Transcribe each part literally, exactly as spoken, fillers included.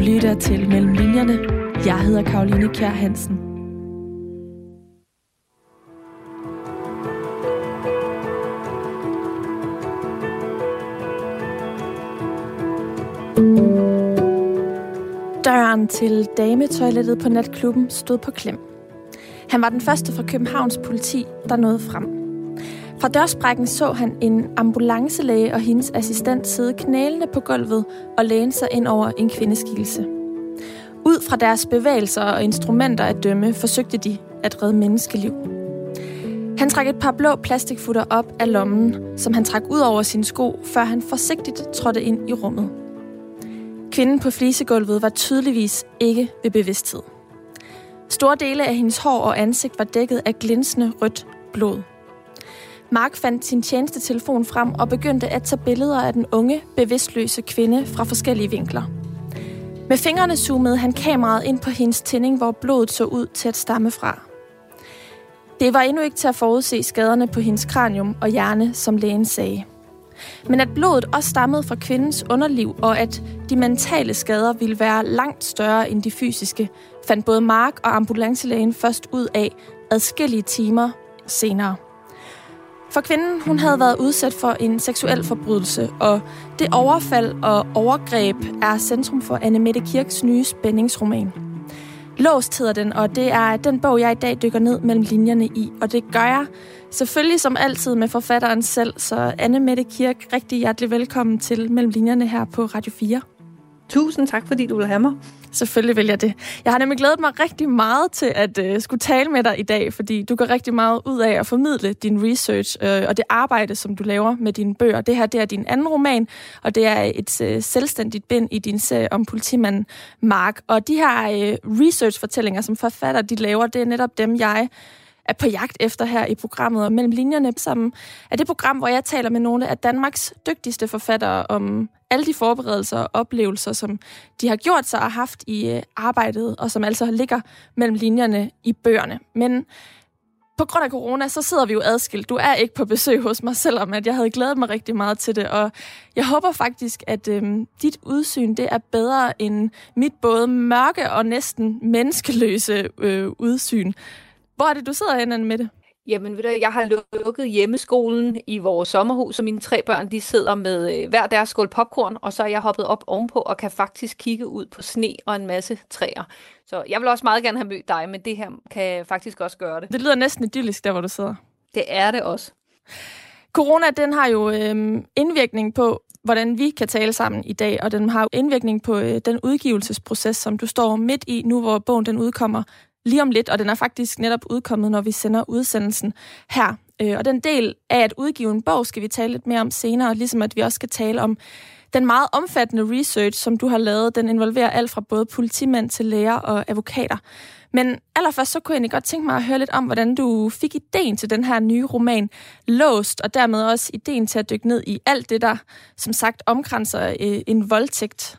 Du lytter til Mellemlinjerne. Jeg hedder Karoline Kjær Hansen. Døren til dametoilettet på natklubben stod på klem. Han var den første fra Københavns politi, der nåede frem. Fra dørsprækken så han en ambulancelæge og hendes assistent sidde knælende på gulvet og læne sig ind over en kvindeskikkelse. Ud fra deres bevægelser og instrumenter at dømme, forsøgte de at redde menneskeliv. Han trak et par blå plastikfutter op af lommen, som han trak ud over sine sko, før han forsigtigt trådte ind i rummet. Kvinden på flisegulvet var tydeligvis ikke ved bevidsthed. Store dele af hendes hår og ansigt var dækket af glinsende rødt blod. Mark fandt sin tjenestetelefon frem og begyndte at tage billeder af den unge, bevidstløse kvinde fra forskellige vinkler. Med fingrene zoomede han kameraet ind på hendes tænding, hvor blodet så ud til at stamme fra. Det var endnu ikke til at forudse skaderne på hendes kranium og hjerne, som lægen sagde. Men at blodet også stammede fra kvindens underliv, og at de mentale skader ville være langt større end de fysiske, fandt både Mark og ambulancelægen først ud af adskillige timer senere. For kvinden, hun havde været udsat for en seksuel forbrydelse, og det overfald og overgreb er centrum for Anne Mette Kirks nye spændingsroman. Låst hedder den, og det er den bog, jeg i dag dykker ned mellem linjerne i, og det gør jeg selvfølgelig som altid med forfatteren selv, så Anne Mette Kirk, rigtig hjertelig velkommen til Mellem Linjerne her på Radio fire. Tusind tak, fordi du vil have mig. Selvfølgelig vil jeg det. Jeg har nemlig glædet mig rigtig meget til at øh, skulle tale med dig i dag, fordi du går rigtig meget ud af at formidle din research øh, og det arbejde, som du laver med dine bøger. Det her, det er din anden roman, og det er et øh, selvstændigt bind i din serie om politimanden Mark. Og de her øh, research-fortællinger, som forfatter de laver, det er netop dem, jeg er på jagt efter her i programmet og Mellem Linjerne sammen. Er det program, hvor jeg taler med nogle af Danmarks dygtigste forfattere om alle de forberedelser og oplevelser, som de har gjort sig og haft i arbejdet, og som altså ligger mellem linjerne i bøgerne. Men på grund af corona, så sidder vi jo adskilt. Du er ikke på besøg hos mig, selvom at jeg havde glædet mig rigtig meget til det. Og jeg håber faktisk, at øhm, dit udsyn det er bedre end mit både mørke og næsten menneskeløse øh, udsyn. Hvor er det, du sidder henne, Anne Mette? Jamen, ved du, jeg har lukket hjemmeskolen i vores sommerhus, og mine tre børn, de sidder med hver deres skål popcorn, og så er jeg hoppet op ovenpå og kan faktisk kigge ud på sne og en masse træer. Så jeg vil også meget gerne have mødt dig, men det her kan faktisk også gøre det. Det lyder næsten idyllisk, der hvor du sidder. Det er det også. Corona, den har jo øhm, indvirkning på, hvordan vi kan tale sammen i dag, og den har jo indvirkning på øh, den udgivelsesproces, som du står midt i nu, hvor bogen den udkommer lige om lidt, og den er faktisk netop udkommet, når vi sender udsendelsen her. Og den del af at udgive en bog, skal vi tale lidt mere om senere, ligesom at vi også skal tale om den meget omfattende research, som du har lavet. Den involverer alt fra både politimænd til læger og advokater. Men allerførst så kunne jeg egentlig godt tænke mig at høre lidt om, hvordan du fik idéen til den her nye roman, Låst, og dermed også idéen til at dykke ned i alt det, der som sagt omkranser en voldtægt.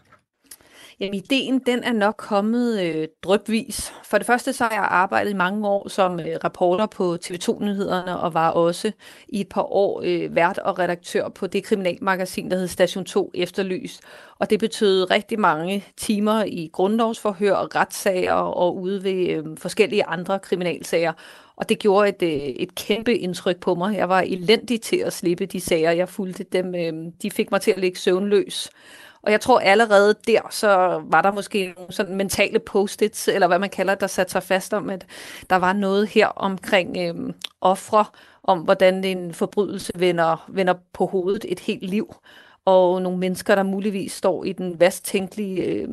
Jamen, ideen den er nok kommet øh, drypvis. For det første så har jeg arbejdet i mange år som øh, reporter på T V to-nyhederne og var også i et par år øh, vært og redaktør på det kriminalmagasin, der hed Station to Efterlys. Og det betød rigtig mange timer i grundlovsforhør og retssager og ude ved øh, forskellige andre kriminalsager. Og det gjorde et, et kæmpe indtryk på mig. Jeg var elendig til at slippe de sager. Jeg fulgte dem. Øh, de fik mig til at ligge søvnløs. Og jeg tror allerede der, så var der måske nogle sådan mentale post-its, eller hvad man kalder det, der satte sig fast om, at der var noget her omkring øh, ofre, om hvordan en forbrydelse vender, vender på hovedet et helt liv. Og nogle mennesker, der muligvis står i den værst tænkelige øh,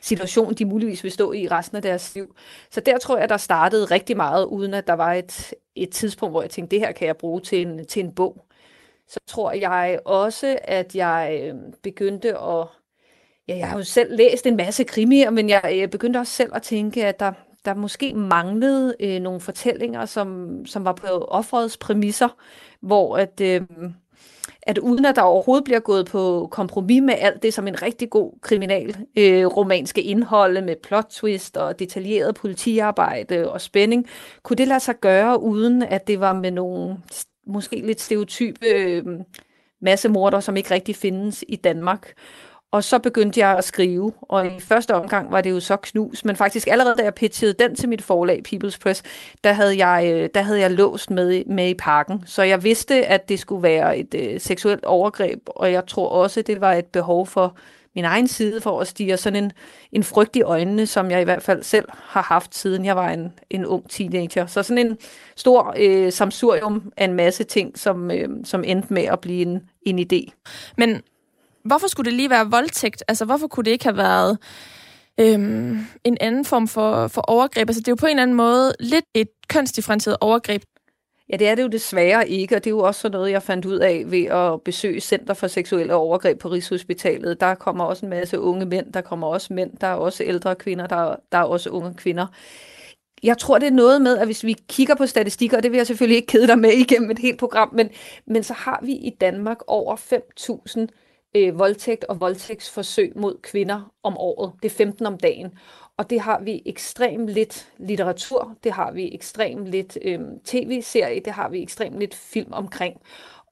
situation, de muligvis vil stå i resten af deres liv. Så der tror jeg, der startede rigtig meget, uden at der var et, et tidspunkt, hvor jeg tænkte, det her kan jeg bruge til en, til en bog. Så tror jeg også, at jeg begyndte at... Ja, jeg har jo selv læst en masse krimier, men jeg begyndte også selv at tænke, at der, der måske manglede øh, nogle fortællinger, som, som var på offerets præmisser, hvor at, øh, at uden at der overhovedet bliver gået på kompromis med alt det, som en rigtig god kriminalroman øh, skal indeholde med plot twist og detaljeret politiarbejde og spænding, kunne det lade sig gøre, uden at det var med nogle... måske lidt stereotype øh, massemorder, som ikke rigtig findes i Danmark. Og så begyndte jeg at skrive, og i første omgang var det jo så knus, men faktisk allerede da jeg pitchede den til mit forlag, People's Press, der havde jeg, der havde jeg låst med, med i pakken. Så jeg vidste, at det skulle være et øh, seksuelt overgreb, og jeg tror også, det var et behov for min egen side for at stige sådan en, en frygt i øjnene, som jeg i hvert fald selv har haft, siden jeg var en, en ung teenager. Så sådan en stor øh, samsurium af en masse ting, som, øh, som endte med at blive en, en idé. Men hvorfor skulle det lige være voldtægt? Altså, hvorfor kunne det ikke have været øhm, en anden form for, for overgreb? Altså, det er jo på en eller anden måde lidt et kønsdifferentieret overgreb. Ja, det er det jo desværre ikke, og det er jo også noget, jeg fandt ud af ved at besøge Center for Seksuelle Overgreb på Rigshospitalet. Der kommer også en masse unge mænd, der kommer også mænd, der er også ældre kvinder, der, der er også unge kvinder. Jeg tror, det er noget med, at hvis vi kigger på statistikker, og det vil jeg selvfølgelig ikke kede dig med igennem et helt program, men, men så har vi i Danmark over fem tusind Øh, voldtægt og voldtægtsforsøg mod kvinder om året. Det er femten om dagen. Og det har vi ekstremt lidt litteratur, det har vi ekstremt lidt øh, tv-serie, det har vi ekstremt lidt film omkring.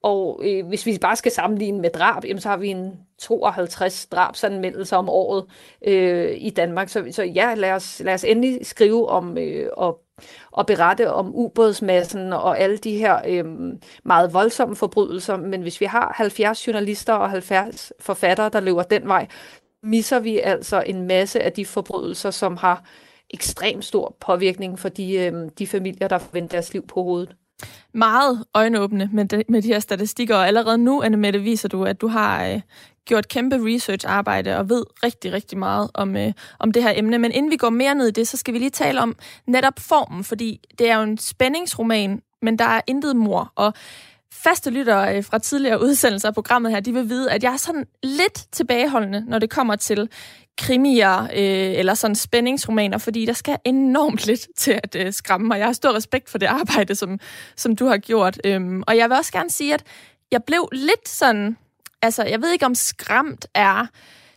Og øh, hvis vi bare skal sammenligne med drab, jamen, så har vi en tooghalvtreds drabsanmeldelser om året øh, i Danmark. Så, så ja, lad os, lad os endelig skrive om øh, og og berette om ubådsmassen og alle de her øhm, meget voldsomme forbrydelser, men hvis vi har halvfjerds journalister og halvfjerds forfattere, der løber den vej, misser vi altså en masse af de forbrydelser, som har ekstremt stor påvirkning for de, øhm, de familier, der vender deres liv på hovedet. Meget øjenåbne med de, med de her statistikker, og allerede nu, Anne Mette, viser du, at du har øh, gjort kæmpe research-arbejde og ved rigtig, rigtig meget om, øh, om det her emne. Men inden vi går mere ned i det, så skal vi lige tale om netop formen, fordi det er jo en spændingsroman, men der er intet mor. Og faste lyttere øh, fra tidligere udsendelser af programmet her, de vil vide, at jeg er sådan lidt tilbageholdende, når det kommer til krimier øh, eller sådan spændingsromaner, fordi der skal enormt lidt til at øh, skræmme mig. Jeg har stor respekt for det arbejde, som, som du har gjort. Øhm, og jeg vil også gerne sige, at jeg blev lidt sådan... Altså, jeg ved ikke, om skræmt er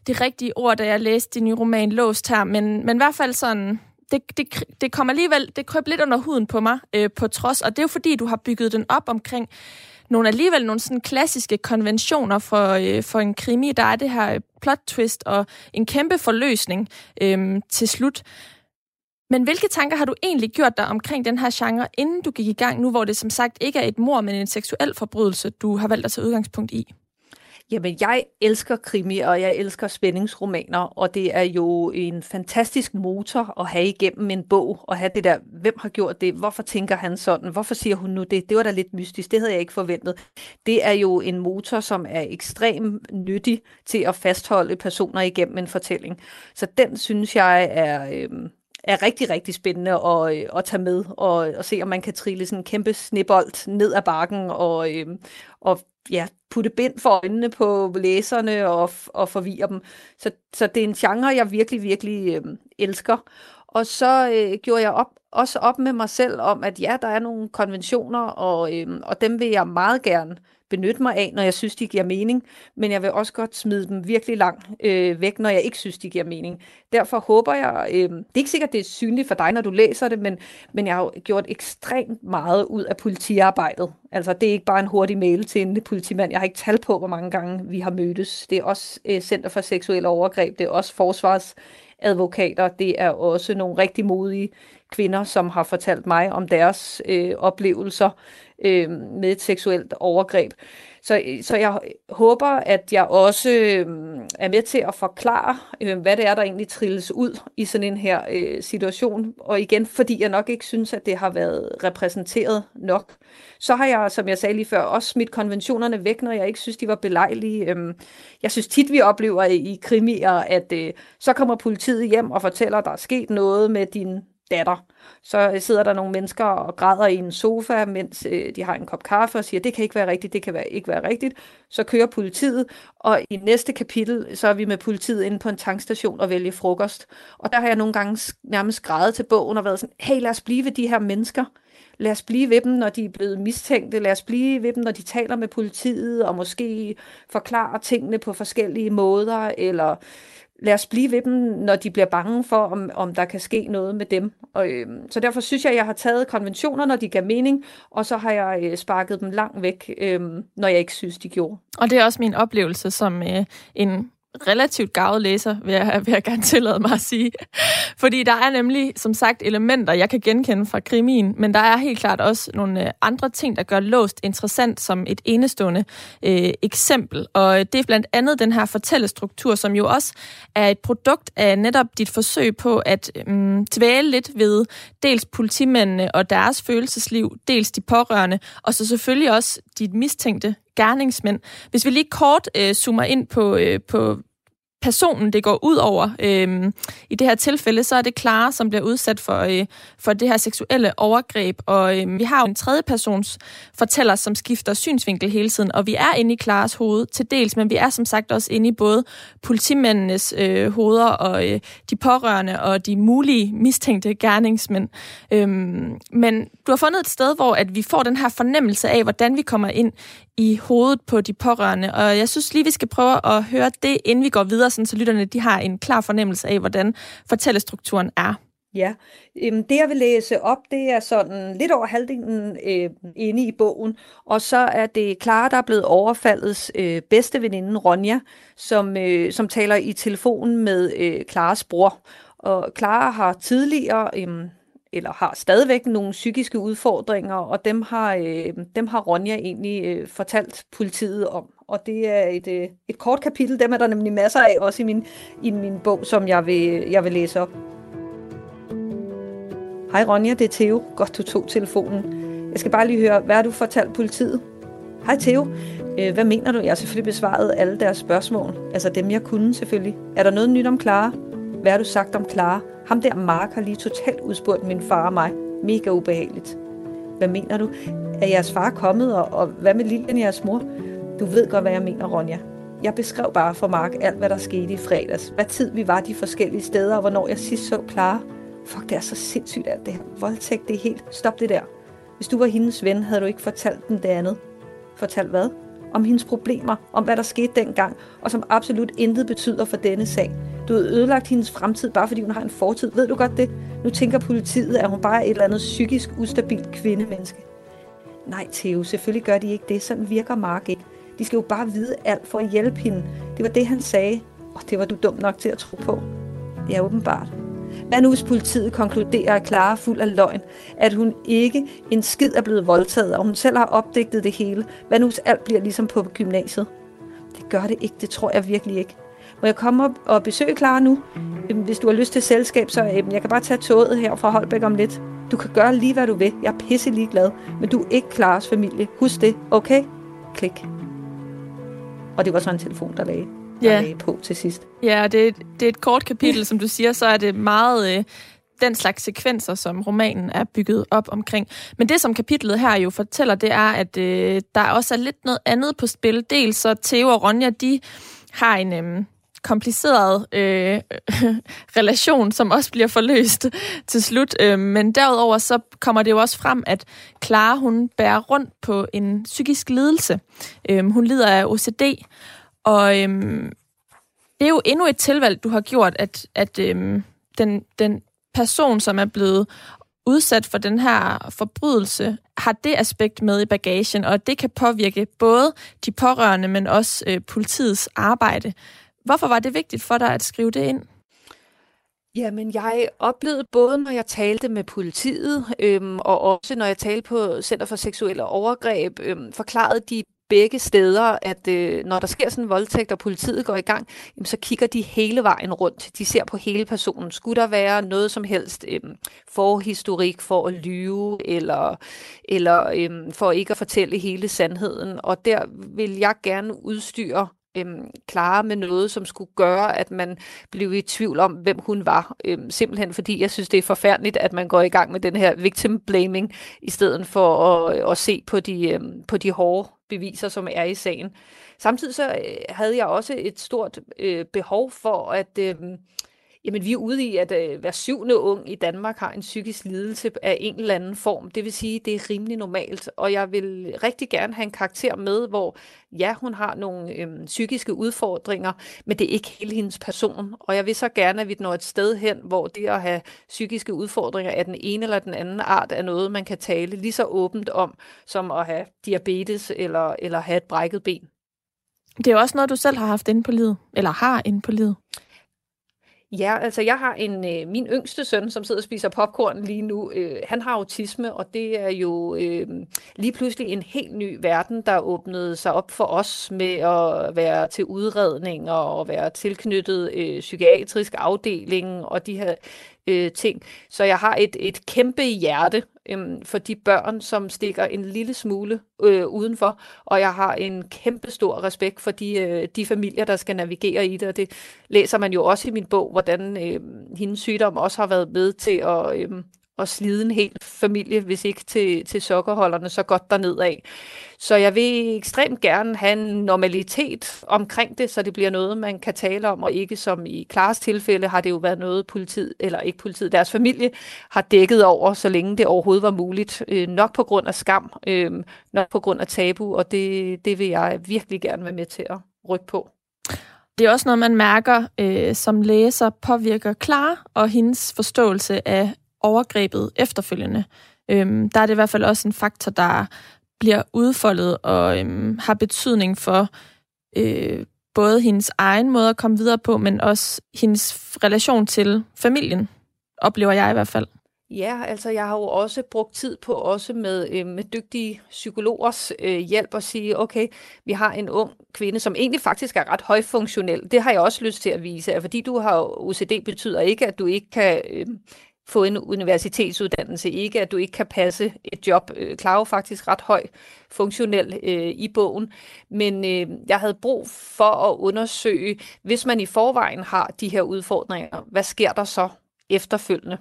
det rigtige ord, da jeg læste din nye roman Låst her, men, men i hvert fald sådan... Det, det, det kom alligevel... Det kryb lidt under huden på mig, øh, på trods, og det er jo fordi, du har bygget den op omkring nogle alligevel nogle sådan klassiske konventioner for, øh, for en krimi. Der er det her plot twist og en kæmpe forløsning øh, til slut. Men hvilke tanker har du egentlig gjort dig omkring den her genre, inden du gik i gang nu, hvor det som sagt ikke er et mord, men en seksuel forbrydelse, du har valgt at tage udgangspunkt i? Jamen, jeg elsker krimi, og jeg elsker spændingsromaner, og det er jo en fantastisk motor at have igennem en bog, og have det der, hvem har gjort det, hvorfor tænker han sådan, hvorfor siger hun nu det, det var da lidt mystisk, det havde jeg ikke forventet. Det er jo en motor, som er ekstremt nyttig til at fastholde personer igennem en fortælling. Så den synes jeg er... Øh... er rigtig, rigtig spændende at, at tage med og, og se, om man kan trille sådan en kæmpe snebold ned ad bakken og, øhm, og ja, putte bind for øjnene på læserne og, og forvirre dem. Så, så det er en genre, jeg virkelig, virkelig øhm, elsker. Og så øh, gjorde jeg op, også op med mig selv om, at ja, der er nogle konventioner, og, øhm, og dem vil jeg meget gerne benytte mig af, når jeg synes, de giver mening, men jeg vil også godt smide dem virkelig langt øh, væk, når jeg ikke synes, de giver mening. Derfor håber jeg, øh, det er ikke sikkert, det er synligt for dig, når du læser det, men, men jeg har gjort ekstremt meget ud af politiarbejdet. Altså, det er ikke bare en hurtig mail til en politimand. Jeg har ikke tal på, hvor mange gange vi har mødtes. Det er også øh, Center for Seksuelle Overgreb, det er også forsvarsadvokater, det er også nogle rigtig modige kvinder, som har fortalt mig om deres øh, oplevelser øh, med et seksuelt overgreb. Så, så jeg håber, at jeg også øh, er med til at forklare, øh, hvad det er, der egentlig trilles ud i sådan en her øh, situation. Og igen, fordi jeg nok ikke synes, at det har været repræsenteret nok. Så har jeg, som jeg sagde lige før, også smidt konventionerne væk, når jeg ikke synes, de var belejlige. Øh, jeg synes tit, vi oplever i krimier, at øh, så kommer politiet hjem og fortæller, at der er sket noget med din datter. Så sidder der nogle mennesker og græder i en sofa, mens øh, de har en kop kaffe og siger, det kan ikke være rigtigt, det kan være, ikke være rigtigt. Så kører politiet, og i næste kapitel, så er vi med politiet inde på en tankstation og vælger frokost. Og der har jeg nogle gange nærmest grædet til bogen og været sådan, hey, lad os blive ved de her mennesker. Lad os blive ved dem, når de er blevet mistænkte. Lad os blive ved dem, når de taler med politiet og måske forklarer tingene på forskellige måder, eller lad os blive ved dem, når de bliver bange for, om, om der kan ske noget med dem. Og, øh, så derfor synes jeg, at jeg har taget konventioner, når de gav mening, og så har jeg øh, sparket dem langt væk, øh, når jeg ikke synes, de gjorde. Og det er også min oplevelse som øh, en relativt gavet læser, vil jeg, vil jeg gerne tillade mig at sige. Fordi der er nemlig, som sagt, elementer, jeg kan genkende fra krimien, men der er helt klart også nogle andre ting, der gør Låst interessant som et enestående øh, eksempel. Og det er blandt andet den her fortællestruktur, som jo også er et produkt af netop dit forsøg på at øh, tvæle lidt ved dels politimændene og deres følelsesliv, dels de pårørende, og så selvfølgelig også dit mistænkte gerningsmænd. Hvis vi lige kort øh, zoomer ind på, øh, på personen, det går ud over øh, i det her tilfælde, så er det Clara, som bliver udsat for, øh, for det her seksuelle overgreb. Og øh, vi har jo en tredjepersons fortæller, som skifter synsvinkel hele tiden, og vi er inde i Claras hoved til dels, men vi er som sagt også inde i både politimændenes øh, hoveder og øh, de pårørende og de mulige mistænkte gerningsmænd. Øh, men du har fundet et sted, hvor at vi får den her fornemmelse af, hvordan vi kommer ind i hovedet på de pårørende, og jeg synes lige, vi skal prøve at høre det, inden vi går videre, sådan, så lytterne de har en klar fornemmelse af, hvordan fortællestrukturen er. Ja, det jeg vil læse op, det er sådan lidt over halvdelen øh, inde i bogen, og så er det Clara, der er blevet overfaldets øh, bedste veninde, Ronja, som, øh, som taler i telefonen med øh, Claras bror, og Clara har tidligere... Øh, eller har stadigvæk nogle psykiske udfordringer, og dem har, øh, dem har Ronja egentlig øh, fortalt politiet om. Og det er et, øh, et kort kapitel, dem er der nemlig masser af, også i min, i min bog, som jeg vil, jeg vil læse op. Hej Ronja, det er Theo. Godt, du tog telefonen. Jeg skal bare lige høre, hvad har du fortalt politiet? Hej Theo, øh, hvad mener du? Jeg har selvfølgelig besvaret alle deres spørgsmål, altså dem jeg kunne selvfølgelig. Er der noget nyt om Clara? Hvad har du sagt om Clara? Ham der Mark har lige totalt udspurgt min far og mig. Mega ubehageligt. Hvad mener du? Er jeres far kommet, og, og hvad med Lilian, jeres mor? Du ved godt, hvad jeg mener, Ronja. Jeg beskrev bare for Mark alt, hvad der skete i fredags. Hvad tid vi var de forskellige steder, og hvornår jeg sidst så Clara. Fuck, det er så sindssygt alt det her. Voldtægt, det er helt... Stop det der. Hvis du var hendes ven, havde du ikke fortalt den det andet. Fortalt hvad? Om hendes problemer, om hvad der skete dengang, og som absolut intet betyder for denne sag. Du har ødelagt hendes fremtid, bare fordi hun har en fortid. Ved du godt det? Nu tænker politiet, at hun bare er et eller andet psykisk ustabilt kvindemenneske. Nej, Theo, selvfølgelig gør de ikke det. Sådan virker Mark ikke. De skal jo bare vide alt for at hjælpe hende. Det var det, han sagde. Og det var du dum nok til at tro på. Det er åbenbart. Hvad nu, hvis politiet konkluderer, at Clara er fuld af løgn? At hun ikke en skid er blevet voldtaget, og hun selv har opdigtet det hele? Hvad nu, hvis alt bliver ligesom på gymnasiet? Det gør det ikke. Det tror jeg virkelig ikke. Må jeg komme og besøge Clara nu? Hvis du har lyst til selskab, så øh, jeg kan bare tage toget her fra Holbæk om lidt. Du kan gøre lige, hvad du vil. Jeg er pisse ligeglad, men du er ikke Claras familie. Husk det, okay? Klik. Og det var så en telefon, der lagde, der yeah. lagde på til sidst. Ja, yeah, det, det er et kort kapitel, som du siger, så er det meget... Øh den slags sekvenser, som romanen er bygget op omkring. Men det, som kapitlet her jo fortæller, det er, at øh, der også er lidt noget andet på spil. Dels så Theo og Ronja, de har en øh, kompliceret øh, relation, som også bliver forløst til slut. Øh, men derudover så kommer det jo også frem, at Clara, hun bærer rundt på en psykisk lidelse. Øh, hun lider af O C D, og øh, det er jo endnu et tilvalg, du har gjort, at, at øh, den, den person, som er blevet udsat for den her forbrydelse, har det aspekt med i bagagen, og det kan påvirke både de pårørende, men også øh, politiets arbejde. Hvorfor var det vigtigt for dig at skrive det ind? Jamen, jeg oplevede både, når jeg talte med politiet, øhm, og også når jeg talte på Center for Seksuelle Overgreb, øhm, forklarede de begge steder, at øh, når der sker sådan en voldtægt, og politiet går i gang, jamen, så kigger de hele vejen rundt. De ser på hele personen. Skulle der være noget som helst øh, forhistorik for at lyve, eller, eller øh, for ikke at fortælle hele sandheden? Og der vil jeg gerne udstyre Øhm, Clara med noget, som skulle gøre, at man blev i tvivl om, hvem hun var. Øhm, simpelthen fordi, jeg synes, det er forfærdeligt, at man går i gang med den her victim blaming, i stedet for at, at se på de, øhm, på de hårde beviser, som er i sagen. Samtidig så øh, havde jeg også et stort øh, behov for, at øh, jamen, vi er ude i, at øh, hver syvende ung i Danmark har en psykisk lidelse af en eller anden form. Det vil sige, det er rimelig normalt, og jeg vil rigtig gerne have en karakter med, hvor ja, hun har nogle øh, psykiske udfordringer, men det er ikke hele hendes person. Og jeg vil så gerne, at vi når et sted hen, hvor det at have psykiske udfordringer af den ene eller den anden art er noget, man kan tale lige så åbent om, som at have diabetes eller, eller have et brækket ben. Det er jo også noget, du selv har haft inde på livet, eller har inde på livet. Ja, altså jeg har en, øh, min yngste søn, som sidder og spiser popcorn lige nu, øh, han har autisme, og det er jo øh, lige pludselig en helt ny verden, der åbnede sig op for os med at være til udredning og være tilknyttet øh, psykiatrisk afdeling og de her øh, ting. Så jeg har et, et kæmpe hjerte øh, for de børn, som stikker en lille smule øh, udenfor, og jeg har en kæmpe stor respekt for de, øh, de familier, der skal navigere i det, og det læser man jo også i min bog, hvordan øh, hendes sygdom også har været med til at, øh, at slide en hel familie, hvis ikke til, til sukkerholderne, så godt derned af. Så jeg vil ekstremt gerne have en normalitet omkring det, så det bliver noget, man kan tale om, og ikke som i Klares tilfælde har det jo været noget, politiet, eller ikke politiet, deres familie har dækket over, så længe det overhovedet var muligt. Øh, nok på grund af skam, øh, nok på grund af tabu, og det, det vil jeg virkelig gerne være med til at rykke på. Det er også noget, man mærker øh, som læser påvirker Clara og hendes forståelse af overgrebet efterfølgende. Øhm, der er det i hvert fald også en faktor, der bliver udfoldet og øhm, har betydning for øh, både hendes egen måde at komme videre på, men også hendes relation til familien, oplever jeg i hvert fald. Ja, altså jeg har jo også brugt tid på, også med, øh, med dygtige psykologers øh, hjælp, at sige, okay, vi har en ung kvinde, som egentlig faktisk er ret højfunktionel. Det har jeg også lyst til at vise, at fordi du har O C D, betyder ikke, at du ikke kan øh, få en universitetsuddannelse, ikke at du ikke kan passe et job. Clara faktisk ret høj funktionel øh, i bogen, men øh, jeg havde brug for at undersøge, hvis man i forvejen har de her udfordringer, hvad sker der så efterfølgende?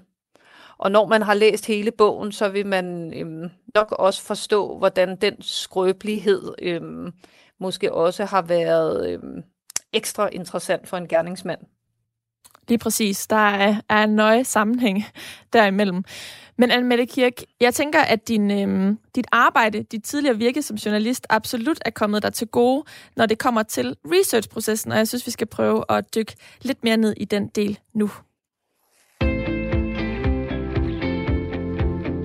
Og når man har læst hele bogen, så vil man øhm, nok også forstå, hvordan den skrøbelighed øhm, måske også har været øhm, ekstra interessant for en gerningsmand. Lige præcis. Der er, er en nøje sammenhæng derimellem. Men Anne Mette Kirk, jeg tænker, at din, øhm, dit arbejde, dit tidligere virke som journalist, absolut er kommet dig til gode, når det kommer til researchprocessen, og jeg synes, vi skal prøve at dykke lidt mere ned i den del nu.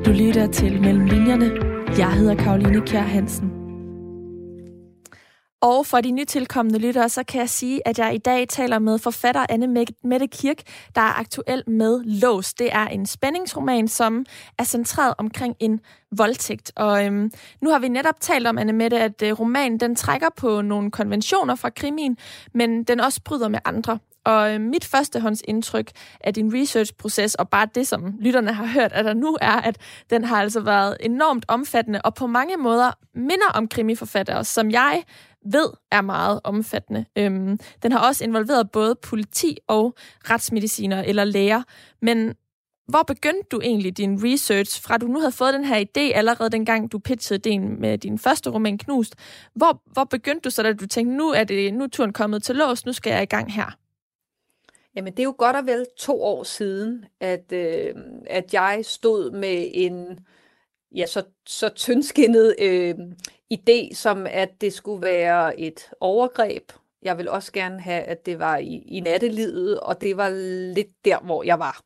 Du lytter til Mellemlinjerne. Jeg hedder Karoline Kjær Hansen. Og for de nytilkommende lyttere, så kan jeg sige, at jeg i dag taler med forfatter Anne Mette Kirk, der er aktuel med Lås. Det er en spændingsroman, som er centreret omkring en voldtægt. Og øhm, nu har vi netop talt om, Anne Mette, at øh, romanen den trækker på nogle konventioner fra krimien, men den også bryder med andre. Og mit førstehåndsindtryk af din researchproces, og bare det, som lytterne har hørt, at der nu er, at den har altså været enormt omfattende, og på mange måder minder om krimiforfattere, som jeg ved er meget omfattende. Øhm, den har også involveret både politi og retsmedicinere eller læger. Men hvor begyndte du egentlig din research, fra du nu havde fået den her idé allerede dengang, du pitchede idéen med din første roman Knust? Hvor, hvor begyndte du så, da du tænkte, nu er det, nu er turen kommet til lås, nu skal jeg i gang her? Jamen, det er jo godt og vel to år siden, at, øh, at jeg stod med en ja, så, så tyndskinnet øh, idé, som at det skulle være et overgreb. Jeg ville også gerne have, at det var i, i nattelivet, og det var lidt der, hvor jeg var.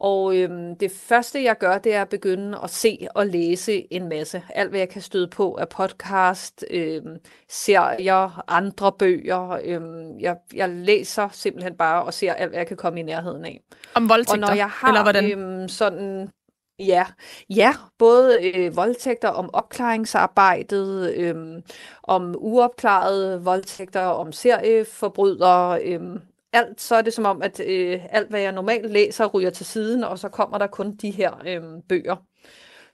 Og øhm, det første, jeg gør, det er at begynde at se og læse en masse. Alt, hvad jeg kan støde på af podcast, øhm, serier, andre bøger. Øhm, jeg, jeg læser simpelthen bare og ser alt, hvad jeg kan komme i nærheden af. Om voldtægter? Og når jeg har, eller hvordan? Øhm, sådan... Ja, ja, både øh, voldtægter, om opklaringsarbejdet, øh, om uopklarede voldtægter, om serieforbrydere... Øh, Alt, så er det som om, at øh, alt, hvad jeg normalt læser, ryger til siden, og så kommer der kun de her øh, bøger.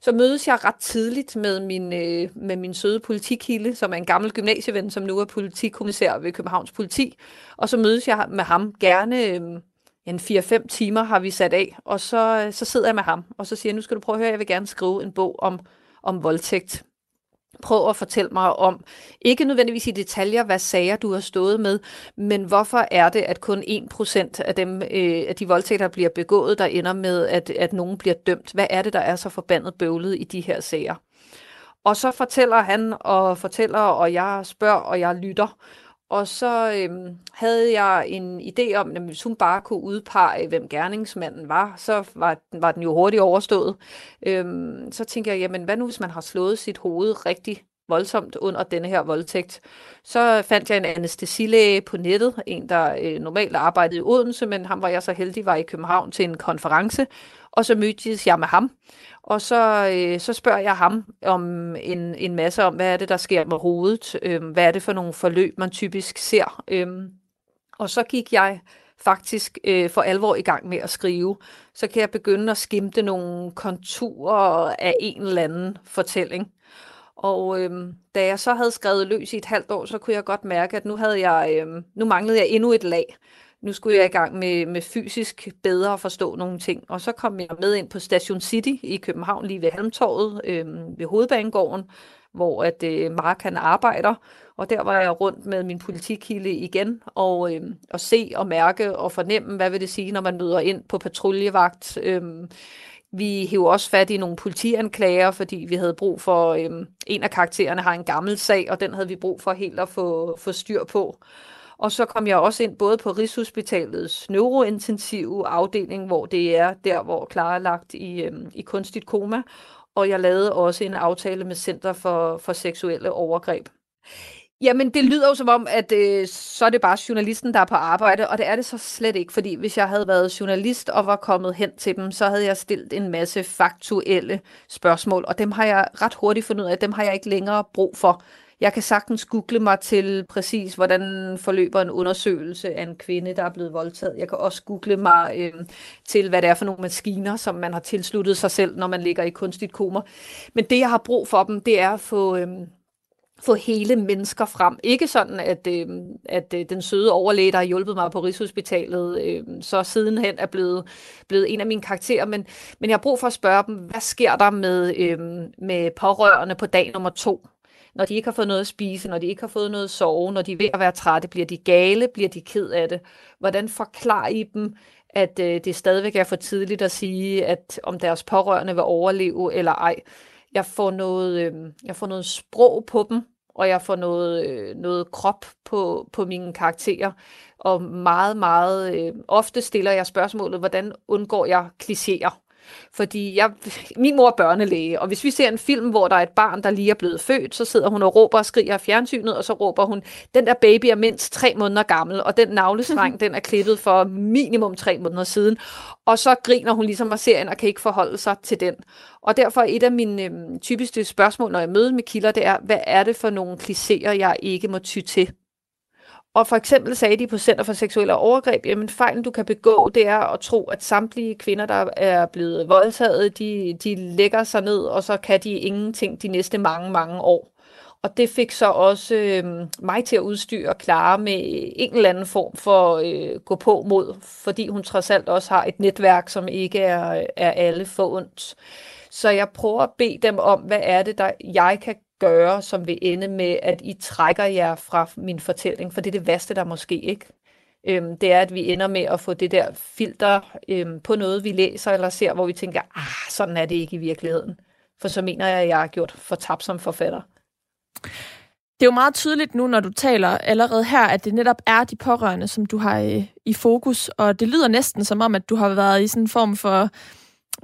Så mødes jeg ret tidligt med min, øh, med min søde politikilde, som er en gammel gymnasieven, som nu er politikommissær ved Københavns Politi. Og så mødes jeg med ham gerne øh, en fire fem timer har vi sat af, og så, så sidder jeg med ham, og så siger jeg, nu skal du prøve at høre, jeg vil gerne skrive en bog om, om voldtægt. Prøv at fortælle mig om, ikke nødvendigvis i detaljer, hvad sager du har stået med, men hvorfor er det, at kun en procent af dem, øh, af de voldtægter, der bliver begået, der ender med, at, at nogen bliver dømt? Hvad er det, der er så forbandet bøvlet i de her sager? Og så fortæller han, og fortæller, og jeg spørger, og jeg lytter. Og så øhm, havde jeg en idé om, at hvis hun bare kunne udpege, hvem gerningsmanden var, så var, var den jo hurtigt overstået. Øhm, så tænkte jeg, jamen hvad nu, hvis man har slået sit hoved rigtig voldsomt under denne her voldtægt. Så fandt jeg en anæstesilæge på nettet, en der øh, normalt arbejdede i Odense, men ham var jeg så heldig, var i København til en konference, og så mødtes jeg med ham. Og så, øh, så spørger jeg ham om en, en masse om, hvad er det, der sker med hovedet? Øh, hvad er det for nogle forløb, man typisk ser? Øh, og så gik jeg faktisk øh, for alvor i gang med at skrive, så kan jeg begynde at skimte nogle konturer af en eller anden fortælling. Og øhm, da jeg så havde skrevet løs i et halvt år, så kunne jeg godt mærke, at nu, havde jeg, øhm, nu manglede jeg endnu et lag. Nu skulle jeg i gang med, med fysisk bedre at forstå nogle ting. Og så kom jeg med ind på Station City i København, lige ved Halmtorvet, øhm, ved Hovedbanegården, hvor at, øh, Mark han arbejder. Og der var jeg rundt med min politikilde igen, og, øhm, og se og mærke og fornemme, hvad vil det sige, når man møder ind på patruljevagt. Øhm, Vi hæver også fat i nogle politianklager, fordi vi havde brug for, øhm, en af karaktererne har en gammel sag, og den havde vi brug for helt at få, få styr på. Og så kom jeg også ind både på Rigshospitalets neurointensive afdeling, hvor det er der, hvor Clara er lagt i, øhm, i kunstigt koma, og jeg lavede også en aftale med Center for, for Seksuelle Overgreb. Jamen, det lyder jo som om, at øh, så er det bare journalisten, der er på arbejde, og det er det så slet ikke, fordi hvis jeg havde været journalist og var kommet hen til dem, så havde jeg stillet en masse faktuelle spørgsmål, og dem har jeg ret hurtigt fundet ud af, dem har jeg ikke længere brug for. Jeg kan sagtens google mig til præcis, hvordan forløber en undersøgelse af en kvinde, der er blevet voldtaget. Jeg kan også google mig øh, til, hvad det er for nogle maskiner, som man har tilsluttet sig selv, når man ligger i kunstigt koma. Men det, jeg har brug for dem, det er at få... Øh, få hele mennesker frem. Ikke sådan, at, øh, at øh, den søde overlæge, der har hjulpet mig på Rigshospitalet, øh, så sidenhen er blevet, blevet en af mine karakterer, men, men jeg har brug for at spørge dem, hvad sker der med, øh, med pårørende på dag nummer to? Når de ikke har fået noget at spise, når de ikke har fået noget at sove, når de er ved at være trætte, bliver de gale, bliver de ked af det? Hvordan forklarer I dem, at øh, det stadigvæk er for tidligt at sige, at om deres pårørende vil overleve eller ej? Jeg får noget, øh, jeg får noget sprog på dem, og jeg får noget, øh, noget krop på, på mine karakterer. Og meget, meget øh, ofte stiller jeg spørgsmålet, hvordan undgår jeg klichéer? Fordi jeg, min mor er børnelæge, og hvis vi ser en film, hvor der er et barn, der lige er blevet født, så sidder hun og råber og skriger af fjernsynet, og så råber hun, den der baby er mindst tre måneder gammel, og den navlestreng, den er klippet for minimum tre måneder siden. Og så griner hun ligesom af serien og kan ikke forholde sig til den. Og derfor er et af mine øhm, typiske spørgsmål, når jeg møder med kilder, det er, hvad er det for nogle klichéer, jeg ikke må ty til? Og for eksempel sagde de på Center for Seksuelle Overgreb, jamen fejlen du kan begå, det er at tro, at samtlige kvinder, der er blevet voldtaget, de, de lægger sig ned, og så kan de ingenting de næste mange, mange år. Og det fik så også øh, mig til at udstyre Clara med en eller anden form for øh, gå på mod, fordi hun trods alt også har et netværk, som ikke er, er alle forundt. Så jeg prøver at bede dem om, hvad er det, der jeg kan gøre, som vil ende med, at I trækker jer fra min fortælling, for det er det værste, der måske ikke. Øhm, det er, at vi ender med at få det der filter øhm, på noget, vi læser eller ser, hvor vi tænker, ah, sådan er det ikke i virkeligheden. For så mener jeg, at jeg har gjort fortabt som forfatter. Det er jo meget tydeligt nu, når du taler allerede her, at det netop er de pårørende, som du har i, i fokus, og det lyder næsten som om, at du har været i sådan en form for...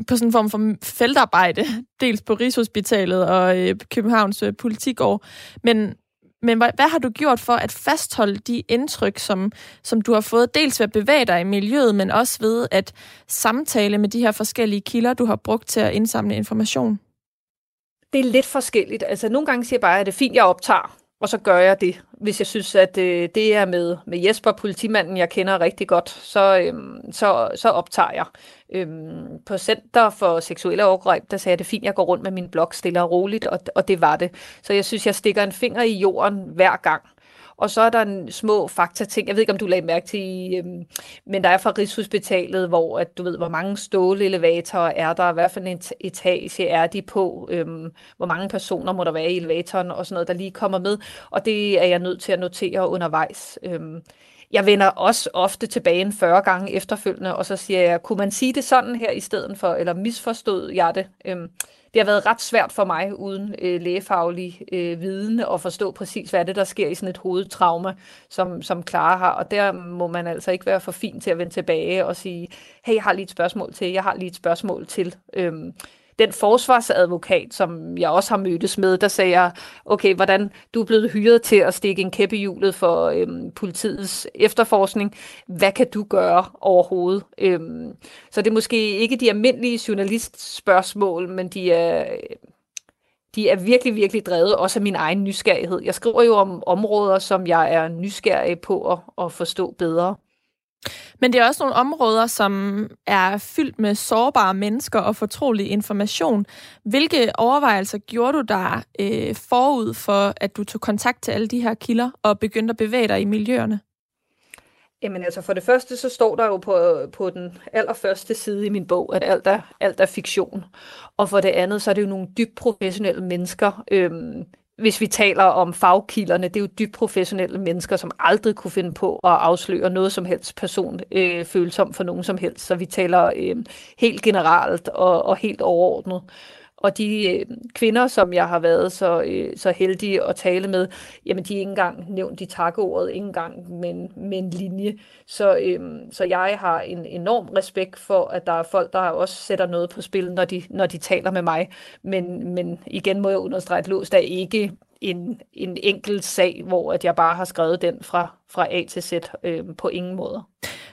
på sådan en form for feltarbejde, dels på Rigshospitalet og øh, Københavns øh, Politigård. Men, men hvad, hvad har du gjort for at fastholde de indtryk, som, som du har fået, dels ved at bevæge dig i miljøet, men også ved at samtale med de her forskellige kilder, du har brugt til at indsamle information? Det er lidt forskelligt. Altså, nogle gange siger jeg bare, at det er fint, jeg optager, og så gør jeg det. Hvis jeg synes, at øh, det er med, med Jesper, politimanden, jeg kender rigtig godt, så, øhm, så, så optager jeg. Øhm, på Center for Seksuelle Overgreb, der sagde jeg, det er fint, jeg går rundt med min blog stille og roligt, og, og det var det. Så jeg synes, jeg stikker en finger i jorden hver gang. Og så er der en små faktating, jeg ved ikke, om du lagde mærke til, øhm, men der er fra Rigshospitalet, hvor at, du ved, hvor mange ståleelevatorer er der, hvad for en etage er de på, øhm, hvor mange personer må der være i elevatoren, og sådan noget, der lige kommer med. Og det er jeg nødt til at notere undervejs. Øhm, jeg vender også ofte tilbage en fyrre gange efterfølgende, og så siger jeg, kunne man sige det sådan her i stedet for, eller misforstod jeg det? Øhm, Det har været ret svært for mig uden øh, lægefaglig øh, viden at forstå præcis, hvad det, der sker i sådan et hovedtrauma, som, som Clara har. Og der må man altså ikke være for fin til at vende tilbage og sige, hey, jeg har lige et spørgsmål til, jeg har lige et spørgsmål til. Øhm, den forsvarsadvokat, som jeg også har mødtes med, der sagde jeg, okay, hvordan du er blevet hyret til at stikke en kæppe i hjulet for øhm, politiets efterforskning, hvad kan du gøre overhovedet? Øhm, så det er måske ikke de almindelige journalistspørgsmål, men de er... De er virkelig, virkelig drevet også af min egen nysgerrighed. Jeg skriver jo om områder, som jeg er nysgerrig på at, at forstå bedre. Men det er også nogle områder, som er fyldt med sårbare mennesker og fortrolig information. Hvilke overvejelser gjorde du dig øh, forud for, at du tog kontakt til alle de her kilder og begyndte at bevæge dig i miljøerne? Jamen altså for det første, så står der jo på, på den allerførste side i min bog, at alt er, alt er fiktion. Og for det andet, så er det jo nogle dybt professionelle mennesker. Øhm, hvis vi taler om fagkilderne, det er jo dybt professionelle mennesker, som aldrig kunne finde på at afsløre noget som helst person øh, følsom for nogen som helst. Så vi taler øh, helt generelt og, og helt overordnet. Og de øh, kvinder, som jeg har været så, øh, så heldig at tale med, jamen de er ikke engang nævnt i takkeordet, ikke engang men, med en linje. Så, øh, så jeg har en enorm respekt for, at der er folk, der også sætter noget på spil, når de, når de taler med mig. Men, men igen må jeg understrege, at låst er ikke en, en enkelt sag, hvor at jeg bare har skrevet den fra, fra A til Z øh, på ingen måder.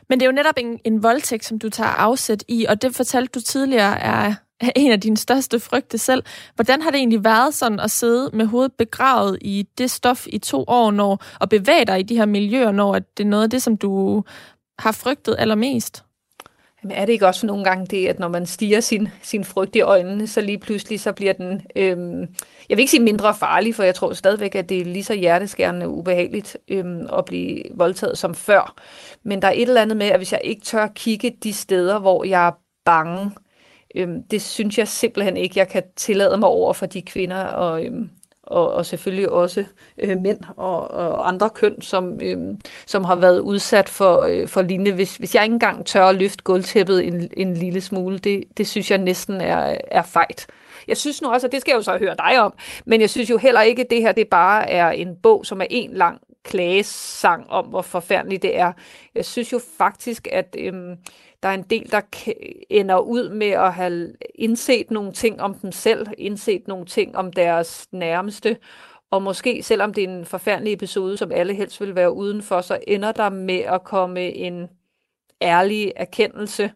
Men det er jo netop en, en voldtægt, som du tager afsæt i, og det fortalte du tidligere er... en af dine største frygte selv. Hvordan har det egentlig været sådan at sidde med hovedet begravet i det stof i to år, når, og bevæge dig i de her miljøer, når det er noget af det, som du har frygtet allermest? Jamen er det ikke også nogle gange det, at når man stiger sin, sin frygt i øjnene, så lige pludselig så bliver den, øhm, jeg vil ikke sige mindre farlig, for jeg tror stadigvæk, at det er lige så hjerteskærende ubehageligt øhm, at blive voldtaget som før. Men der er et eller andet med, at hvis jeg ikke tør kigge de steder, hvor jeg er bange, det synes jeg simpelthen ikke, jeg kan tillade mig over for de kvinder og, og, og selvfølgelig også øh, mænd og, og andre køn, som, øh, som har været udsat for, øh, for lignende. Hvis, hvis jeg ikke engang tør at løfte gulvtæppet en, en lille smule, det, det synes jeg næsten er, er fejt. Jeg synes nu også, og det skal jeg jo så høre dig om, men jeg synes jo heller ikke, at det her det bare er en bog, som er en lang klagesang om, hvor forfærdeligt det er. Jeg synes jo faktisk, at øh, der er en del, der ender ud med at have indset nogle ting om dem selv, indset nogle ting om deres nærmeste, og måske, selvom det er en forfærdelig episode, som alle helst vil være udenfor, så ender der med at komme en ærlig erkendelse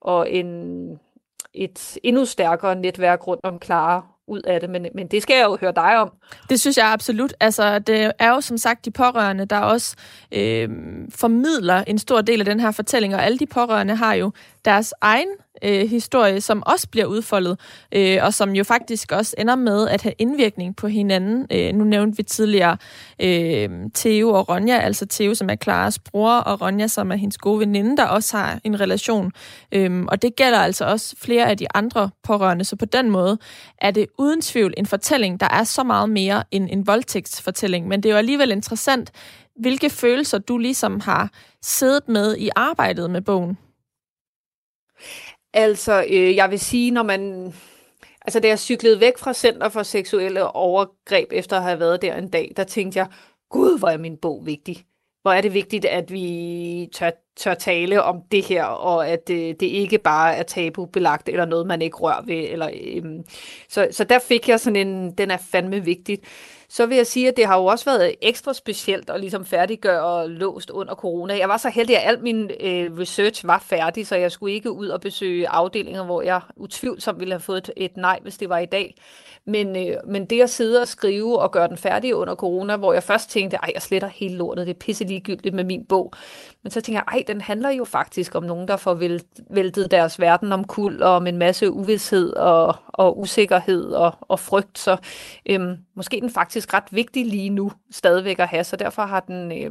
og en, et endnu stærkere netværk rundt om klare ud af det, men, men det skal jeg jo høre dig om. Det synes jeg absolut. Altså, det er jo som sagt de pårørende, der også øh, formidler en stor del af den her fortælling, og alle de pårørende har jo deres egen øh, historie, som også bliver udfoldet, øh, og som jo faktisk også ender med at have indvirkning på hinanden. Øh, nu nævnte vi tidligere øh, Theo og Ronja, altså Theo, som er Klaras bror, og Ronja, som er hendes gode veninde, der også har en relation. Øh, og det gælder altså også flere af de andre pårørende, så på den måde er det uden tvivl en fortælling, der er så meget mere end en voldtægtsfortælling, men det er jo alligevel interessant, hvilke følelser du ligesom har siddet med i arbejdet med bogen. Altså, øh, jeg vil sige, når man... Altså, da jeg cyklede væk fra Center for Seksuelle Overgreb, efter at have været der en dag, der tænkte jeg, gud, hvor er min bog vigtig. Hvor er det vigtigt, at vi tør, tør tale om det her, og at øh, det ikke bare er tabubelagt, eller noget, man ikke rører ved. Eller, øh, så, så der fik jeg sådan en, den er fandme vigtigt. Så vil jeg sige, at det har jo også været ekstra specielt at ligesom færdiggøre og låst under corona. Jeg var så heldig, at al min øh, research var færdig, så jeg skulle ikke ud og besøge afdelinger, hvor jeg utvivlsomt ville have fået et nej, hvis det var i dag. Men, øh, men det at sidde og skrive og gøre den færdig under corona, hvor jeg først tænkte, ej, jeg sletter hele lortet, det er pisse ligegyldigt med min bog. Men så tænker jeg, ej, den handler jo faktisk om nogen, der får vælt, væltet deres verden omkuld, og om en masse uvished og, og usikkerhed og, og frygt. Så øh, måske den faktisk ret vigtig lige nu stadigvæk at have, så derfor har den øh,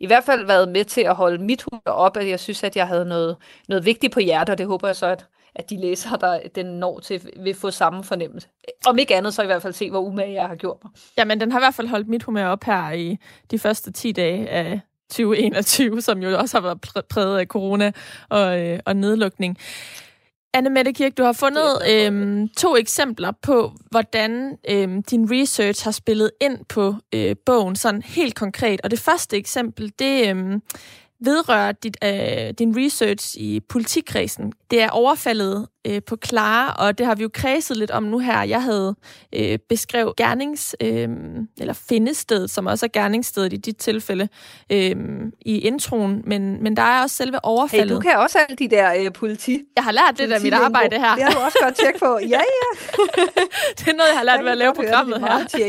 i hvert fald været med til at holde mit humør op, at jeg synes, at jeg havde noget, noget vigtigt på hjertet, og det håber jeg så, at, at de læsere, der den når til, vil få samme fornemmelse. Om ikke andet, så i hvert fald se, hvor umage jeg har gjort mig. Jamen, den har i hvert fald holdt mit humør op her i de første ti dage af tyve enogtyve, som jo også har været præget af corona og, øh, og nedlukning. Anne Mette Kirk, du har fundet øhm, to eksempler på, hvordan øhm, din research har spillet ind på øh, bogen, sådan helt konkret. Og det første eksempel, det øhm, vedrører dit, øh, din research i politikredsen. Det er overfaldet øh, på Clara, og det har vi jo kredset lidt om nu her. Jeg havde øh, beskrevet gernings, øh, eller findestedet, som også er gerningsstedet i dit tilfælde, øh, i introen, men, men der er også selve overfaldet. Hey, du kan også alle de der øh, politi. Jeg har lært det der mit arbejde her. Det har du også godt tjek på. Ja, ja. Det er noget, jeg har lært jeg ved at lave programmet her.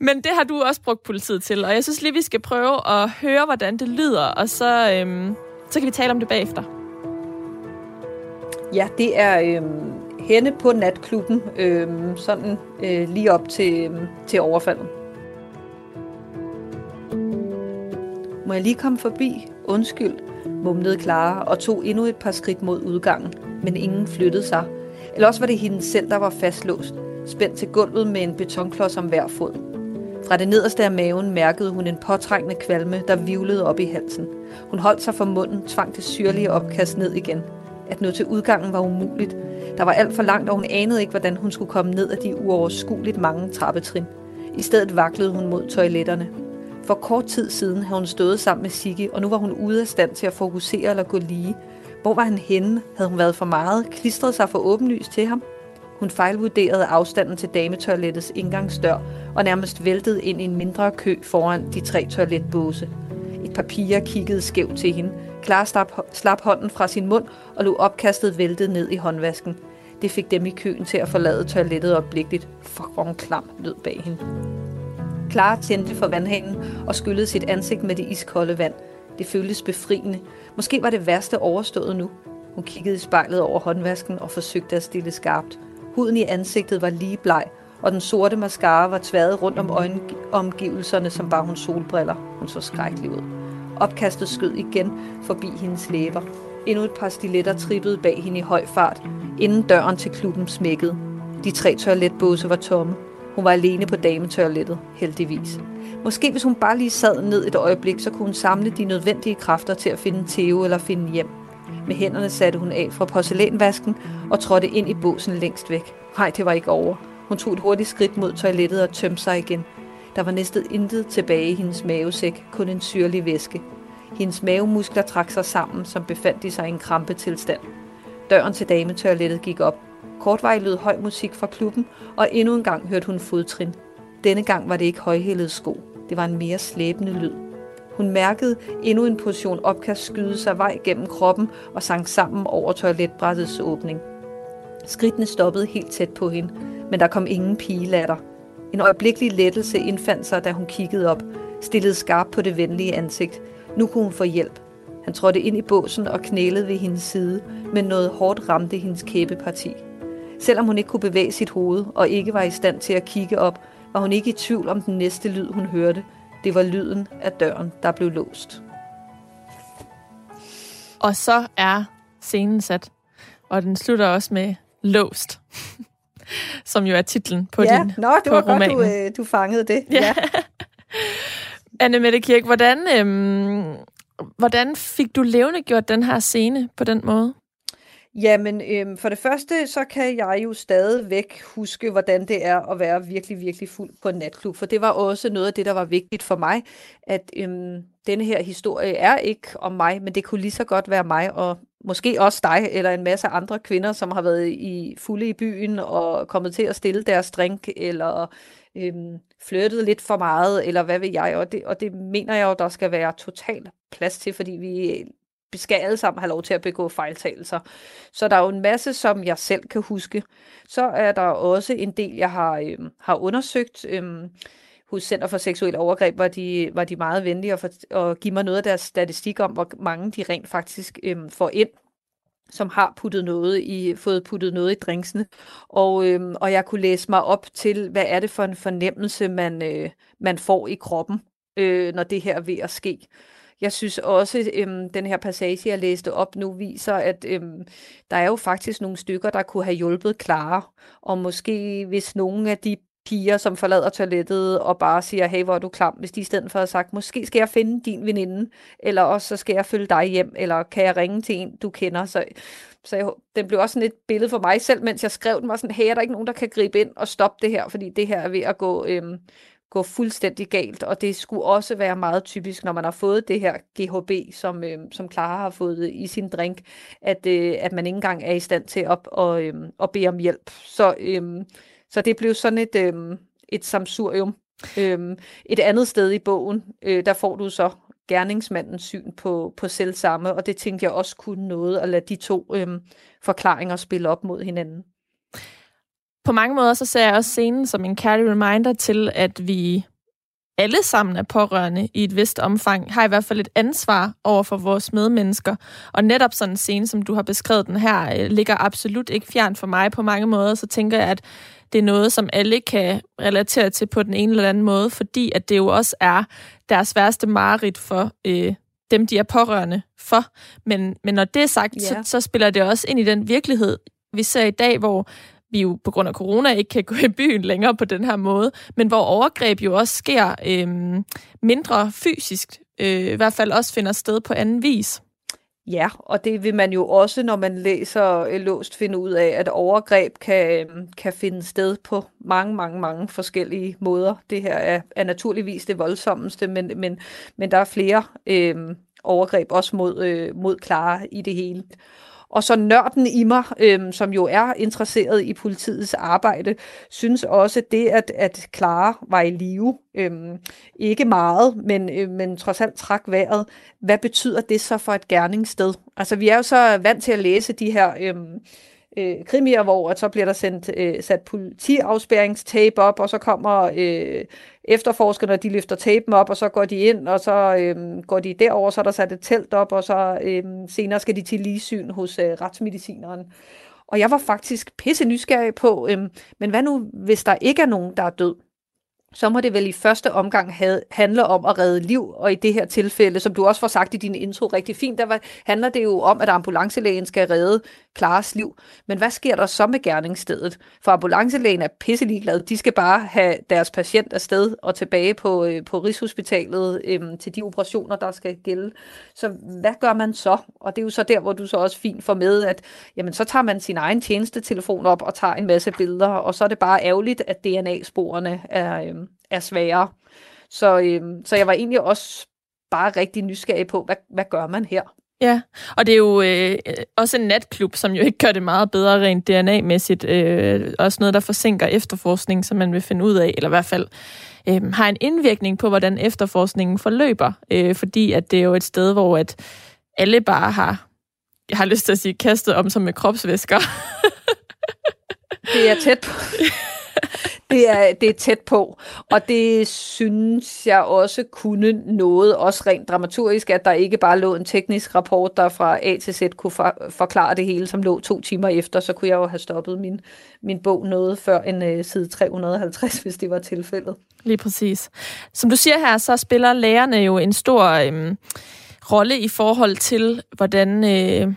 Men det har du også brugt politiet til, og jeg synes lige, vi skal prøve at høre, hvordan det lyder, og så, øhm, så kan vi tale om det bagefter. Ja, det er øhm, henne på natklubben, øhm, sådan øh, lige op til, øhm, til overfaldet. Må jeg lige komme forbi? Undskyld, mumlede Clara og tog endnu et par skridt mod udgangen, men ingen flyttede sig. Eller også var det hende selv, der var fastlåst, spændt til gulvet med en betonklods om hver fod. Fra det nederste af maven mærkede hun en påtrængende kvalme, der hvirvlede op i halsen. Hun holdt sig for munden, tvang det syrlige opkast ned igen. At nå til udgangen var umuligt. Der var alt for langt, og hun anede ikke, hvordan hun skulle komme ned ad de uoverskueligt mange trappetrin. I stedet vaklede hun mod toiletterne. For kort tid siden havde hun stået sammen med Sigge, og nu var hun ude af stand til at fokusere eller gå lige. Hvor var han henne? Havde hun været for meget? Klistrede sig for åbenlyst til ham? Hun fejlvurderede afstanden til dametoilettets indgangsdør og nærmest væltede ind i en mindre kø foran de tre toiletbåse. Et papir kiggede skævt til hende. Clara slap, slap hånden fra sin mund og lod opkastet væltet ned i håndvasken. Det fik dem i køen til at forlade toilettet øjeblikkeligt. Fuck, hvor en klam lød bag hende. Clara tændte for vandhanen og skyllede sit ansigt med det iskolde vand. Det føltes befriende. Måske var det værste overstået nu. Hun kiggede i spejlet over håndvasken og forsøgte at stille skarpt. Huden i ansigtet var lige bleg, og den sorte mascara var tværet rundt om øjenomgivelserne, som bar hun solbriller. Hun så skrækkelig ud. Opkastet skød igen forbi hendes læber. Endnu et par stiletter trippede bag hende i høj fart, inden døren til klubben smækkede. De tre toiletbåse var tomme. Hun var alene på dametoilettet, heldigvis. Måske hvis hun bare lige sad ned et øjeblik, så kunne hun samle de nødvendige kræfter til at finde Theo eller finde hjem. Med hænderne satte hun af fra porcelænvasken og trådte ind i båsen længst væk. Nej, det var ikke over. Hun tog et hurtigt skridt mod toilettet og tømte sig igen. Der var næsten intet tilbage i hendes mavesæk, kun en syrlig væske. Hendes mavemuskler trak sig sammen, som befandt de sig i en krampetilstand. Døren til dametoilettet gik op. Kortvarigt lød høj musik fra klubben, og endnu en gang hørte hun fodtrin. Denne gang var det ikke højhælede sko. Det var en mere slæbende lyd. Hun mærkede endnu en portion opkast skyde sig vej gennem kroppen og sank sammen over toiletbrættets åbning. Skridtene stoppede helt tæt på hende, men der kom ingen pigelatter. En øjeblikkelig lettelse indfandt sig, da hun kiggede op, stillede skarpt på det venlige ansigt. Nu kunne hun få hjælp. Han trådte ind i båsen og knælede ved hendes side, men noget hårdt ramte hendes kæbeparti. Selvom hun ikke kunne bevæge sit hoved og ikke var i stand til at kigge op, var hun ikke i tvivl om den næste lyd, hun hørte. Det var lyden af døren, der blev låst. Og så er scenen sat, og den slutter også med låst, som jo er titlen på ja, din roman. Ja, det var godt, du, øh, du fangede det. Ja. Ja. Anne Mette Kirk, hvordan, øhm, hvordan fik du levende gjort den her scene på den måde? Jamen, øhm, for det første, så kan jeg jo stadigvæk huske, hvordan det er at være virkelig, virkelig fuld på en natklub. For det var også noget af det, der var vigtigt for mig, at øhm, denne her historie er ikke om mig, men det kunne lige så godt være mig, og måske også dig, eller en masse andre kvinder, som har været i fulde i byen og kommet til at stille deres drink, eller øhm, flirtet lidt for meget, eller hvad ved jeg. Og det, og det mener jeg jo, der skal være total plads til, fordi vi... Vi skal alle sammen have lov til at begå fejltagelser. Så der er jo en masse, som jeg selv kan huske. Så er der også en del, jeg har, øh, har undersøgt. Øh, hos Center for Seksuelle Overgreb var de, var de meget venlige at, for, at give mig noget af deres statistik om, hvor mange de rent faktisk øh, får ind, som har puttet noget i, fået puttet noget i drinksene. Og, øh, og jeg kunne læse mig op til, hvad er det for en fornemmelse, man, øh, man får i kroppen, øh, når det her er ved at ske. Jeg synes også, at øhm, den her passage, jeg læste op nu, viser, at øhm, der er jo faktisk nogle stykker, der kunne have hjulpet Clara. Og måske hvis nogle af de piger, som forlader toilettet og bare siger, hey, hvor er du klam, hvis de i stedet for har sagt, måske skal jeg finde din veninde, eller også så skal jeg følge dig hjem, eller kan jeg ringe til en, du kender. Så, så jeg, den blev også sådan et billede for mig selv, mens jeg skrev den, var sådan, hey, er der ikke nogen, der kan gribe ind og stoppe det her, fordi det her er ved at gå... Øhm, gå fuldstændig galt, og det skulle også være meget typisk, når man har fået det her G H B, som, øh, som Clara har fået i sin drink, at, øh, at man ikke engang er i stand til op og, øh, at bede om hjælp. Så, øh, så det blev sådan et, øh, et samsurium. Øh, et andet sted i bogen, øh, der får du så gerningsmandens syn på, på selvsamme, og det tænkte jeg også kunne noget at lade de to øh, forklaringer spille op mod hinanden. På mange måder så ser jeg også scenen som en kærlig reminder til, at vi alle sammen er pårørende i et vist omfang, har i hvert fald et ansvar over for vores medmennesker. Og netop sådan en scene, som du har beskrevet den her, ligger absolut ikke fjern for mig på mange måder. Så tænker jeg, at det er noget, som alle kan relatere til på den ene eller anden måde, fordi at det jo også er deres værste mareridt for øh, dem, de er pårørende for. Men, men når det er sagt, yeah. så, så spiller det også ind i den virkelighed, vi ser i dag, hvor vi jo på grund af corona ikke kan gå i byen længere på den her måde, men hvor overgreb jo også sker øh, mindre fysisk, øh, i hvert fald også finder sted på anden vis. Ja, og det vil man jo også, når man læser låst, finde ud af, at overgreb kan, kan finde sted på mange, mange, mange forskellige måder. Det her er, er naturligvis det voldsomste, men, men, men der er flere øh, overgreb også mod, øh, mod Clara i det hele. Og så nørden i mig, øh, som jo er interesseret i politiets arbejde, synes også det, at, at Clara var i live. Øh, ikke meget, men, øh, men trods alt træk vejret. Hvad betyder det så for et gerningssted? Altså, vi er jo så vant til at læse de her Øh, Øh, krimier, hvor at så bliver der sendt, øh, sat politiafspærringstape op, og så kommer øh, efterforskerne, og de løfter tapen op, og så går de ind, og så øh, går de derover, så er der sat et telt op, og så øh, senere skal de til ligesyn hos øh, retsmedicineren. Og jeg var faktisk pisse nysgerrig på, øh, men hvad nu, hvis der ikke er nogen, der er død? Så må det vel i første omgang have, handle om at redde liv, og i det her tilfælde, som du også får sagt i din intro rigtig fint, der var, handler det jo om, at ambulancelægen skal redde Claras liv. Men hvad sker der så med gerningsstedet? For ambulancelægen er pisseligeglad. De skal bare have deres patient afsted og tilbage på, øh, på Rigshospitalet øh, til de operationer, der skal gælde. Så hvad gør man så? Og det er jo så der, hvor du så også fint får med, at jamen, så tager man sin egen tjenestetelefon op og tager en masse billeder, og så er det bare ærgerligt, at D N A-sporene er øh, er sværere. Så, øhm, så jeg var egentlig også bare rigtig nysgerrig på, hvad, hvad gør man her? Ja, og det er jo øh, også en natklub, som jo ikke gør det meget bedre rent D N A-mæssigt. Øh, også noget, der forsinker efterforskning, som man vil finde ud af, eller i hvert fald øh, har en indvirkning på, hvordan efterforskningen forløber. Øh, fordi at det er jo et sted, hvor at alle bare har, jeg har lyst til at sige, kastet om sig med kropsvæsker. Det er tæt på. Det er, det er tæt på, og det synes jeg også kunne noget, også rent dramaturgisk, at der ikke bare lå en teknisk rapport, der fra A til Z kunne for, forklare det hele, som lå to timer efter, så kunne jeg jo have stoppet min, min bog noget før en uh, side tre hundrede og halvtreds, hvis det var tilfældet. Lige præcis. Som du siger her, så spiller lærerne jo en stor øhm, rolle i forhold til, hvordan Øh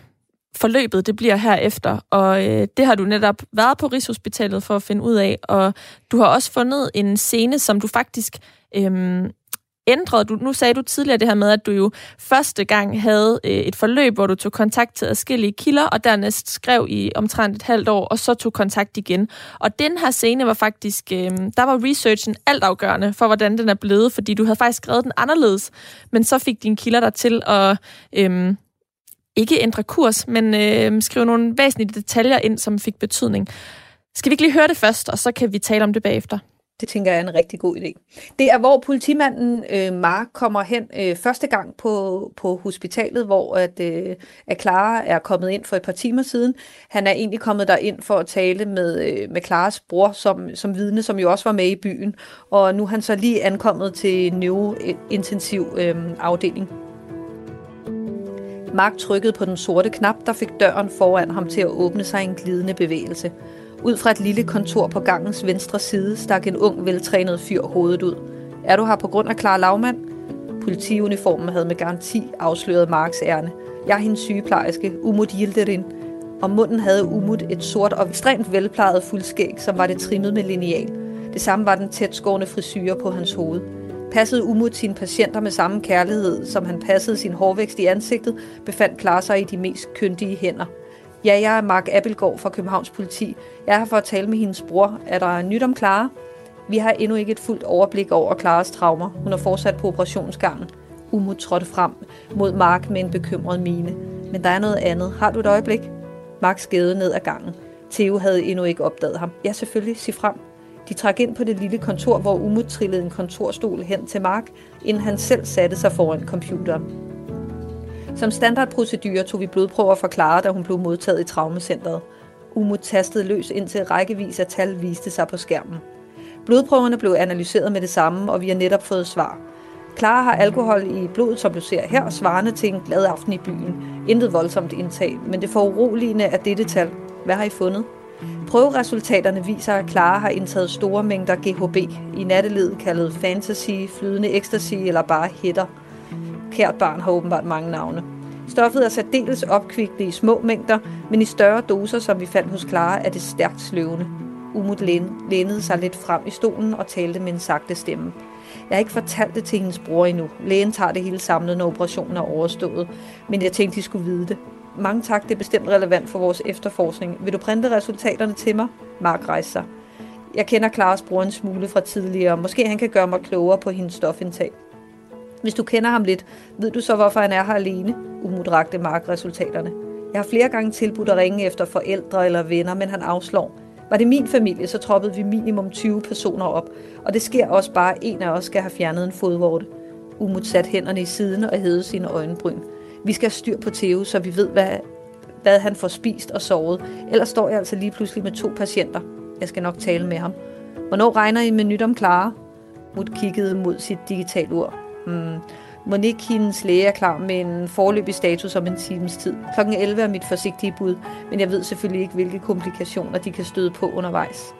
forløbet det bliver herefter, og øh, det har du netop været på Rigshospitalet for at finde ud af, og du har også fundet en scene, som du faktisk øh, ændrede. Du, nu sagde du tidligere det her med, at du jo første gang havde øh, et forløb, hvor du tog kontakt til adskillige kilder, og dernæst skrev i omtrent et halvt år, og så tog kontakt igen. Og den her scene var faktisk, øh, der var researchen altafgørende for, hvordan den er blevet, fordi du havde faktisk skrevet den anderledes, men så fik dine kilder dig til at Øh, ikke ændre kurs, men øh, skrive nogle væsentlige detaljer ind, som fik betydning. Skal vi ikke lige høre det først, og så kan vi tale om det bagefter? Det tænker jeg er en rigtig god idé. Det er, hvor politimanden øh, Mark kommer hen øh, første gang på, på hospitalet, hvor at, øh, at Clara er kommet ind for et par timer siden. Han er egentlig kommet derind for at tale med, øh, med Claras bror som, som vidne, som jo også var med i byen. Og nu er han så lige ankommet til neurointensiv øh, afdeling. Mark trykkede på den sorte knap, der fik døren foran ham til at åbne sig i en glidende bevægelse. Ud fra et lille kontor på gangens venstre side stak en ung, veltrænet fyr hovedet ud. Er du her på grund af Clara Laumann? Politiuniformen havde med garanti afsløret Marks ærne. Jeg er hendes sygeplejerske, Umut Yildirin. Om munden havde Umut et sort og ekstremt velplejet fuldskæg, som var det trimmet med lineal. Det samme var den tætskårne frisyre på hans hoved. Passede Umut sine patienter med samme kærlighed, som han passede sin hårvækst i ansigtet, befandt Clara sig i de mest kyndige hænder. Ja, jeg er Mark Abelgaard fra Københavns Politi. Jeg er her for at tale med hendes bror. Er der nyt om Clara? Vi har endnu ikke et fuldt overblik over Klares traumer. Hun er fortsat på operationsgangen. Umut trådte frem mod Mark med en bekymret mine. Men der er noget andet. Har du et øjeblik? Mark skædede ned ad gangen. Theo havde endnu ikke opdaget ham. Ja, selvfølgelig. Sig frem. De trak ind på det lille kontor, hvor Umut trillede en kontorstol hen til Mark, inden han selv satte sig foran computeren. Som standardprocedurer tog vi blodprøver fra Clara, da hun blev modtaget i Traumacenteret. Umut tastede løs, indtil rækkevis af tal viste sig på skærmen. Blodprøverne blev analyseret med det samme, og vi har netop fået svar. Clara har alkohol i blodet, som du ser her, svarende til en glad aften i byen. Intet voldsomt indtag, men det foruroligende er dette tal. Hvad har I fundet? Prøveresultaterne viser, at Clara har indtaget store mængder G H B, i nattelivet kaldet fantasy, flydende ecstasy eller bare hætter. Kært barn har åbenbart mange navne. Stoffet er særdeles opkvikkende i små mængder, men i større doser, som vi fandt hos Clara, er det stærkt sløvende. Umut lænede sig lidt frem i stolen og talte med en sagte stemme. Jeg har ikke fortalt det til hendes bror endnu. Lægen tager det hele samlet, når operationen er overstået, men jeg tænkte, de skulle vide det. Mange tak, det er bestemt relevant for vores efterforskning. Vil du printe resultaterne til mig? Mark rejser sig. Jeg kender Klares bror en smule fra tidligere, og måske han kan gøre mig klogere på hendes stofindtag. Hvis du kender ham lidt, ved du så, hvorfor han er her alene? Umut rakte Mark resultaterne. Jeg har flere gange tilbudt at ringe efter forældre eller venner, men han afslår. Var det min familie, så troppede vi minimum tyve personer op, og det sker også bare, at en af os skal have fjernet en fodvorte. Umut satte hænderne i siden og hævede sine øjenbryn. Vi skal have styr på Theo, så vi ved, hvad, hvad han får spist og sovet. Ellers står jeg altså lige pludselig med to patienter. Jeg skal nok tale med ham. Hvornår regner I med nyt om Clara? Mut kiggede mod sit digitale ur. Hmm. Monique, hendes læge, er klar med en foreløbig status om en times tid. klokken elleve er mit forsigtige bud, men jeg ved selvfølgelig ikke, hvilke komplikationer de kan støde på undervejs.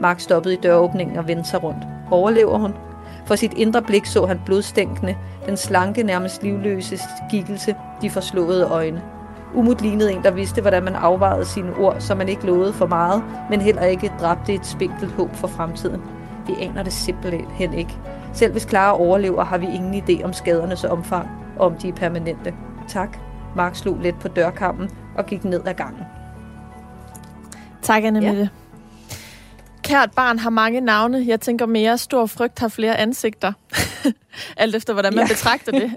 Mark stoppede i døråbningen og vendte sig rundt. Overlever hun? For sit indre blik så han blodstænkende, den slanke, nærmest livløse skikkelse, de forslåede øjne. Umut lignede en, der vidste, hvordan man afvejede sine ord, så man ikke lovede for meget, men heller ikke dræbte et spinkelt håb for fremtiden. Vi aner det simpelthen ikke. Selv hvis Clara overlever, har vi ingen idé om skadernes omfang, og om de er permanente. Tak. Mark slog let på dørkammen og gik ned ad gangen. Tak, Anne Mette. Ja. Kært barn har mange navne. Jeg tænker mere, stor frygt har flere ansigter. Alt efter, hvordan man ja. betragter det.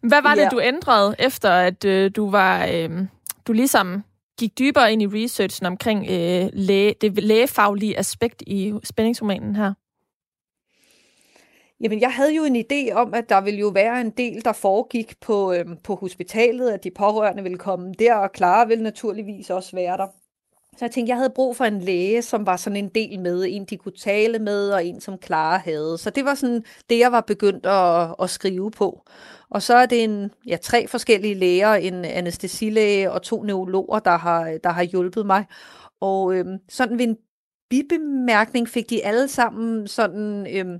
Hvad var det, ja. du ændrede, efter at øh, du var øh, du ligesom gik dybere ind i researchen omkring øh, læge, det lægefaglige aspekt i spændingsromanen her? Jamen, jeg havde jo en idé om, at der ville jo være en del, der foregik på, øh, på hospitalet, at de pårørende ville komme der, og Clara ville naturligvis også være der. Så jeg tænkte, jeg havde brug for en læge, som var sådan en del med, en de kunne tale med, og en som Clara havde. Så det var sådan det, jeg var begyndt at, at skrive på. Og så er det en, ja, tre forskellige læger, en anæstesilæge og to neurologer, der har, der har hjulpet mig. Og øhm, sådan ved en bibemærkning fik de alle sammen sådan... Øhm,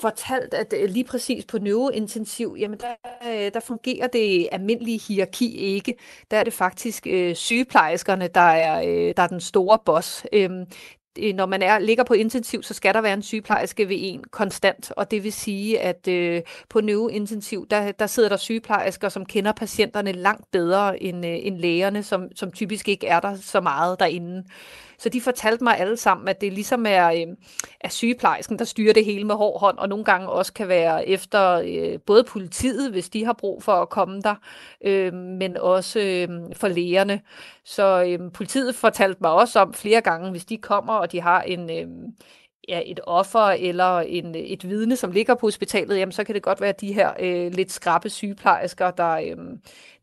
fortalt, at lige præcis på neurointensiv, jamen der, der fungerer det almindelige hierarki ikke. Der er det faktisk øh, sygeplejerskerne, der er, øh, der er den store boss. Øhm, når man er, ligger på intensiv, så skal der være en sygeplejerske ved en konstant, og det vil sige, at øh, på neurointensiv, der, der sidder der sygeplejersker, som kender patienterne langt bedre end, øh, end lægerne, som, som typisk ikke er der så meget derinde. Så de fortalte mig alle sammen, at det ligesom er, øh, er sygeplejersken, der styrer det hele med hård hånd, og nogle gange også kan være efter øh, både politiet, hvis de har brug for at komme der, øh, men også øh, for lægerne. Så øh, politiet fortalte mig også om flere gange, hvis de kommer, og de har en... Øh, Ja, et offer eller en, et vidne, som ligger på hospitalet, jamen, så kan det godt være de her øh, lidt skrappe sygeplejersker, der, øh,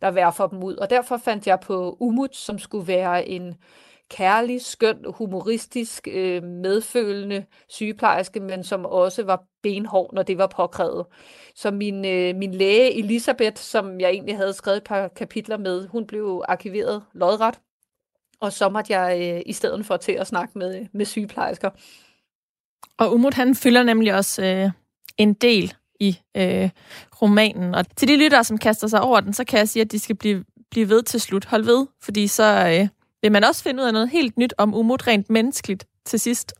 der værfer dem ud. Og derfor fandt jeg på Umut, som skulle være en kærlig, skøn, humoristisk, øh, medfølende sygeplejerske, men som også var benhård, når det var påkrævet. Så min, øh, min læge Elisabeth, som jeg egentlig havde skrevet et par kapitler med, hun blev arkiveret lodret, og så måtte jeg øh, i stedet for til at snakke med, med sygeplejersker. Og Umut, han fylder nemlig også øh, en del i øh, romanen. Og til de lyttere, som kaster sig over den, så kan jeg sige, at de skal blive, blive ved til slut. Hold ved, fordi så øh, vil man også finde ud af noget helt nyt om Umut rent menneskeligt til sidst.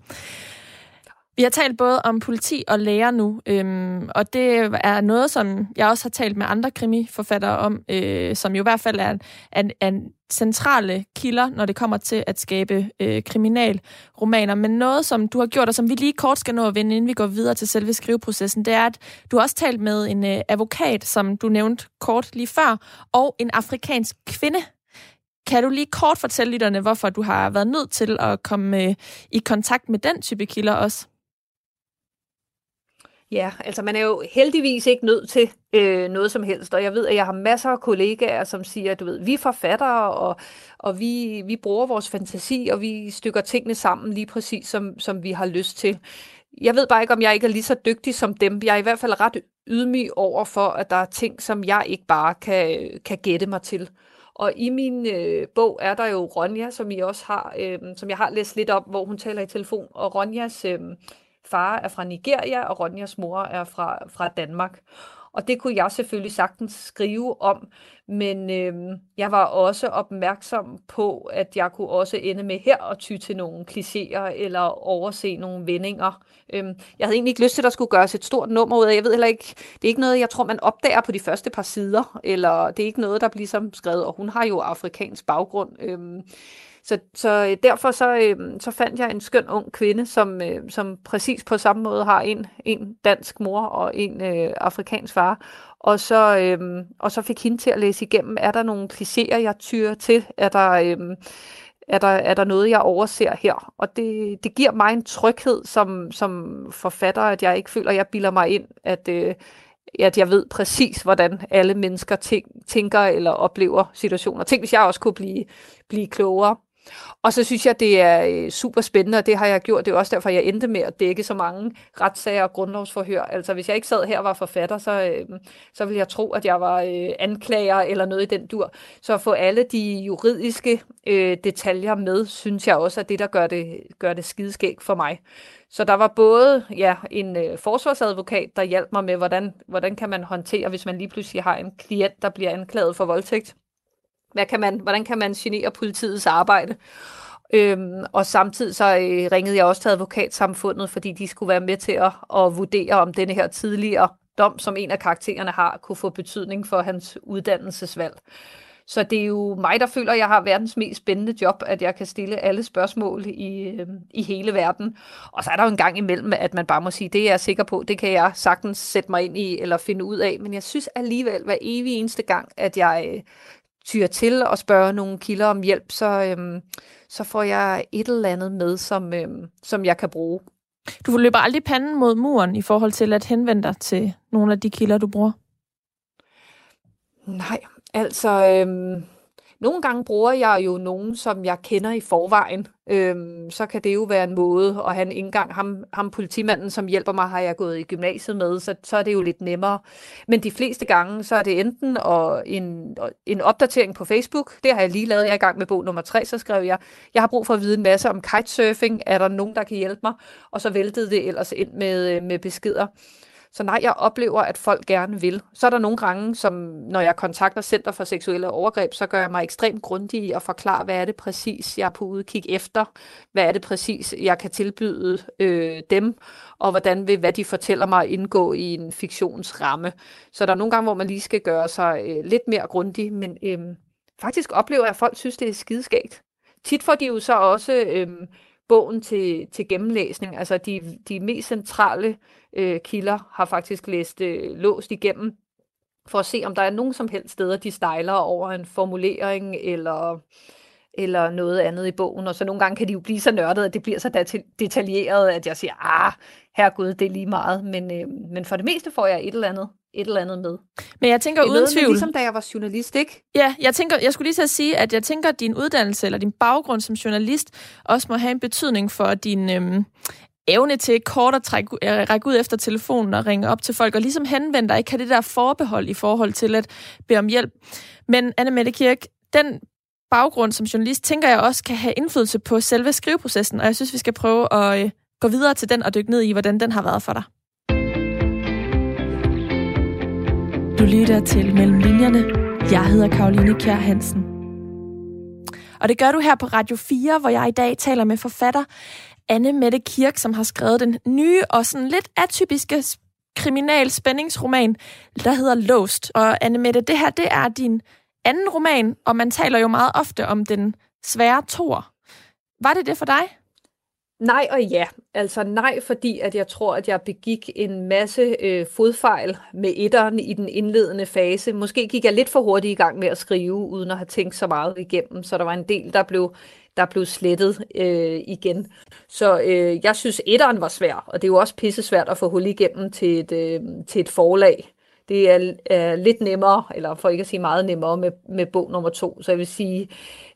Vi har talt både om politi og læger nu, øhm, og det er noget, som jeg også har talt med andre krimiforfattere om, øh, som jo i hvert fald er, er, er centrale kilder, når det kommer til at skabe øh, kriminalromaner. Men noget, som du har gjort, og som vi lige kort skal nå at vende, inden vi går videre til selve skriveprocessen, det er, at du har også talt med en øh, advokat, som du nævnte kort lige før, og en afrikansk kvinde. Kan du lige kort fortælle lytterne, hvorfor du har været nødt til at komme øh, i kontakt med den type kilder også? Ja, altså man er jo heldigvis ikke nødt til øh, noget som helst, og jeg ved, at jeg har masser af kollegaer, som siger, at du ved, vi er forfattere, og, og vi, vi bruger vores fantasi, og vi stykker tingene sammen lige præcis, som, som vi har lyst til. Jeg ved bare ikke, om jeg ikke er lige så dygtig som dem. Jeg er i hvert fald ret ydmyg over for, at der er ting, som jeg ikke bare kan, kan gætte mig til. Og i min øh, bog er der jo Ronja, som, I også har, øh, som jeg har læst lidt om, hvor hun taler i telefon, og Ronjas... Øh, far er fra Nigeria, og Ronjas mor er fra, fra Danmark. Og det kunne jeg selvfølgelig sagtens skrive om, men øh, jeg var også opmærksom på, at jeg kunne også ende med her og ty til nogle klichéer eller overse nogle vendinger. Øh, jeg havde egentlig ikke lyst til, at der skulle gøres et stort nummer ud af. Jeg ved heller ikke, det er ikke noget, jeg tror, man opdager på de første par sider, eller det er ikke noget, der bliver som skrevet, og hun har jo afrikansk baggrund. Øh, Så, så derfor så, så fandt jeg en skøn ung kvinde, som, som præcis på samme måde har en, en dansk mor og en øh, afrikansk far. Og så, øh, og så fik hende til at læse igennem, er der nogle klichéer, jeg tyrer til? Er der, øh, er der, er der noget, jeg overser her? Og det, det giver mig en tryghed som, som forfatter, at jeg ikke føler, at jeg bilder mig ind, at... Øh, at jeg ved præcis, hvordan alle mennesker tænker eller oplever situationer. Tænk, hvis jeg også kunne blive, blive klogere. Og så synes jeg, det er super spændende, og det har jeg gjort. Det er også derfor, jeg endte med at dække så mange retssager og grundlovsforhør. Altså, hvis jeg ikke sad her og var forfatter, så, øh, så ville jeg tro, at jeg var øh, anklager eller noget i den dur. Så at få alle de juridiske øh, detaljer med, synes jeg også er det, der gør det, gør det skideskægt for mig. Så der var både ja, en øh, forsvarsadvokat, der hjalp mig med, hvordan, hvordan kan man håndtere, hvis man lige pludselig har en klient, der bliver anklaget for voldtægt. Hvad kan man, hvordan kan man genere politiets arbejde? Øhm, og samtidig så øh, ringede jeg også til advokatsamfundet, fordi de skulle være med til at, at vurdere, om denne her tidligere dom, som en af karaktererne har, kunne få betydning for hans uddannelsesvalg. Så det er jo mig, der føler, at jeg har verdens mest spændende job, at jeg kan stille alle spørgsmål i, øh, i hele verden. Og så er der jo en gang imellem, at man bare må sige, det er jeg sikker på, det kan jeg sagtens sætte mig ind i eller finde ud af. Men jeg synes alligevel, hver evig eneste gang, at jeg... Øh, tyr til og spørge nogle kilder om hjælp, så, øhm, så får jeg et eller andet med, som, øhm, som jeg kan bruge. Du løber aldrig panden mod muren i forhold til at henvende dig til nogle af de kilder, du bruger? Nej, altså... Øhm Nogle gange bruger jeg jo nogen, som jeg kender i forvejen. Øhm, så kan det jo være en måde, og han engang, ham, ham politimanden, som hjælper mig, har jeg gået i gymnasiet med, så, så er det jo lidt nemmere. Men de fleste gange, så er det enten og en, og en opdatering på Facebook. Det har jeg lige lavet. Jeg er i gang med bog nummer tre, så skrev jeg, jeg har brug for at vide en masse om kitesurfing. Er der nogen, der kan hjælpe mig? Og så væltede det ellers ind med, med beskeder. Så nej, jeg oplever, at folk gerne vil. Så er der nogle gange, som når jeg kontakter Center for Seksuelle Overgreb, så gør jeg mig ekstremt grundig i at forklare, hvad er det præcis, jeg er på udkig efter, hvad er det præcis, jeg kan tilbyde øh, dem, og hvordan vil, hvad de fortæller mig, indgå i en fiktionsramme. Så der er nogle gange, hvor man lige skal gøre sig øh, lidt mere grundig, men øh, faktisk oplever jeg, at folk synes, det er skideskægt. Tit får de jo så også... Øh, bogen til, til gennemlæsning, altså de, de mest centrale øh, kilder har faktisk læst øh, låst igennem, for at se, om der er nogen som helst steder, de stejler over en formulering, eller, eller noget andet i bogen, og så nogle gange kan de jo blive så nørdet, at det bliver så deta- detaljeret, at jeg siger, ah, herregud, det er lige meget, men, øh, men for det meste får jeg et eller andet, et eller andet med. Men jeg tænker uden tvivl... Ligesom da jeg var journalist, ikke? Ja, jeg, tænker, jeg skulle lige til at sige, at jeg tænker, at din uddannelse eller din baggrund som journalist også må have en betydning for din øhm, evne til kort at trække, øh, række ud efter telefonen og ringe op til folk, og ligesom henvende dig, ikke have det der forbehold i forhold til at bede om hjælp. Men Anne Mette Kirk, den baggrund som journalist, tænker jeg også kan have indflydelse på selve skriveprocessen, og jeg synes, vi skal prøve at øh, gå videre til den og dykke ned i, hvordan den har været for dig. Du lytter til Mellemlinjerne. Jeg hedder Karoline Kjær Hansen. Og det gør du her på Radio fire, hvor jeg i dag taler med forfatter Anne Mette Kirk, som har skrevet den nye og sådan lidt atypiske kriminal spændingsroman, der hedder Låst. Og Anne Mette, det her, det er din anden roman, og man taler jo meget ofte om den svære toer. Var det det for dig? Nej og ja. Altså nej, fordi at jeg tror, at jeg begik en masse øh, fodfejl med etteren i den indledende fase. Måske gik jeg lidt for hurtigt i gang med at skrive, uden at have tænkt så meget igennem, så der var en del, der blev, der blev slettet øh, igen. Så øh, jeg synes, etteren var svær, og det er jo også pissesvært at få hul igennem til et, øh, til et forlag. Det er øh, lidt nemmere, eller for ikke at sige meget nemmere, med, med bog nummer to. Så jeg vil sige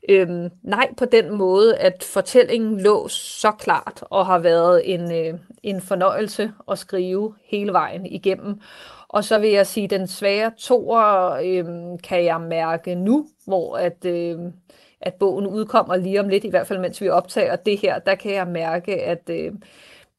øh, nej på den måde, at fortællingen lå så klart og har været en, øh, en fornøjelse at skrive hele vejen igennem. Og så vil jeg sige, den svære toer øh, kan jeg mærke nu, hvor at, øh, at bogen udkommer lige om lidt, i hvert fald mens vi optager det her, der kan jeg mærke, at... Øh,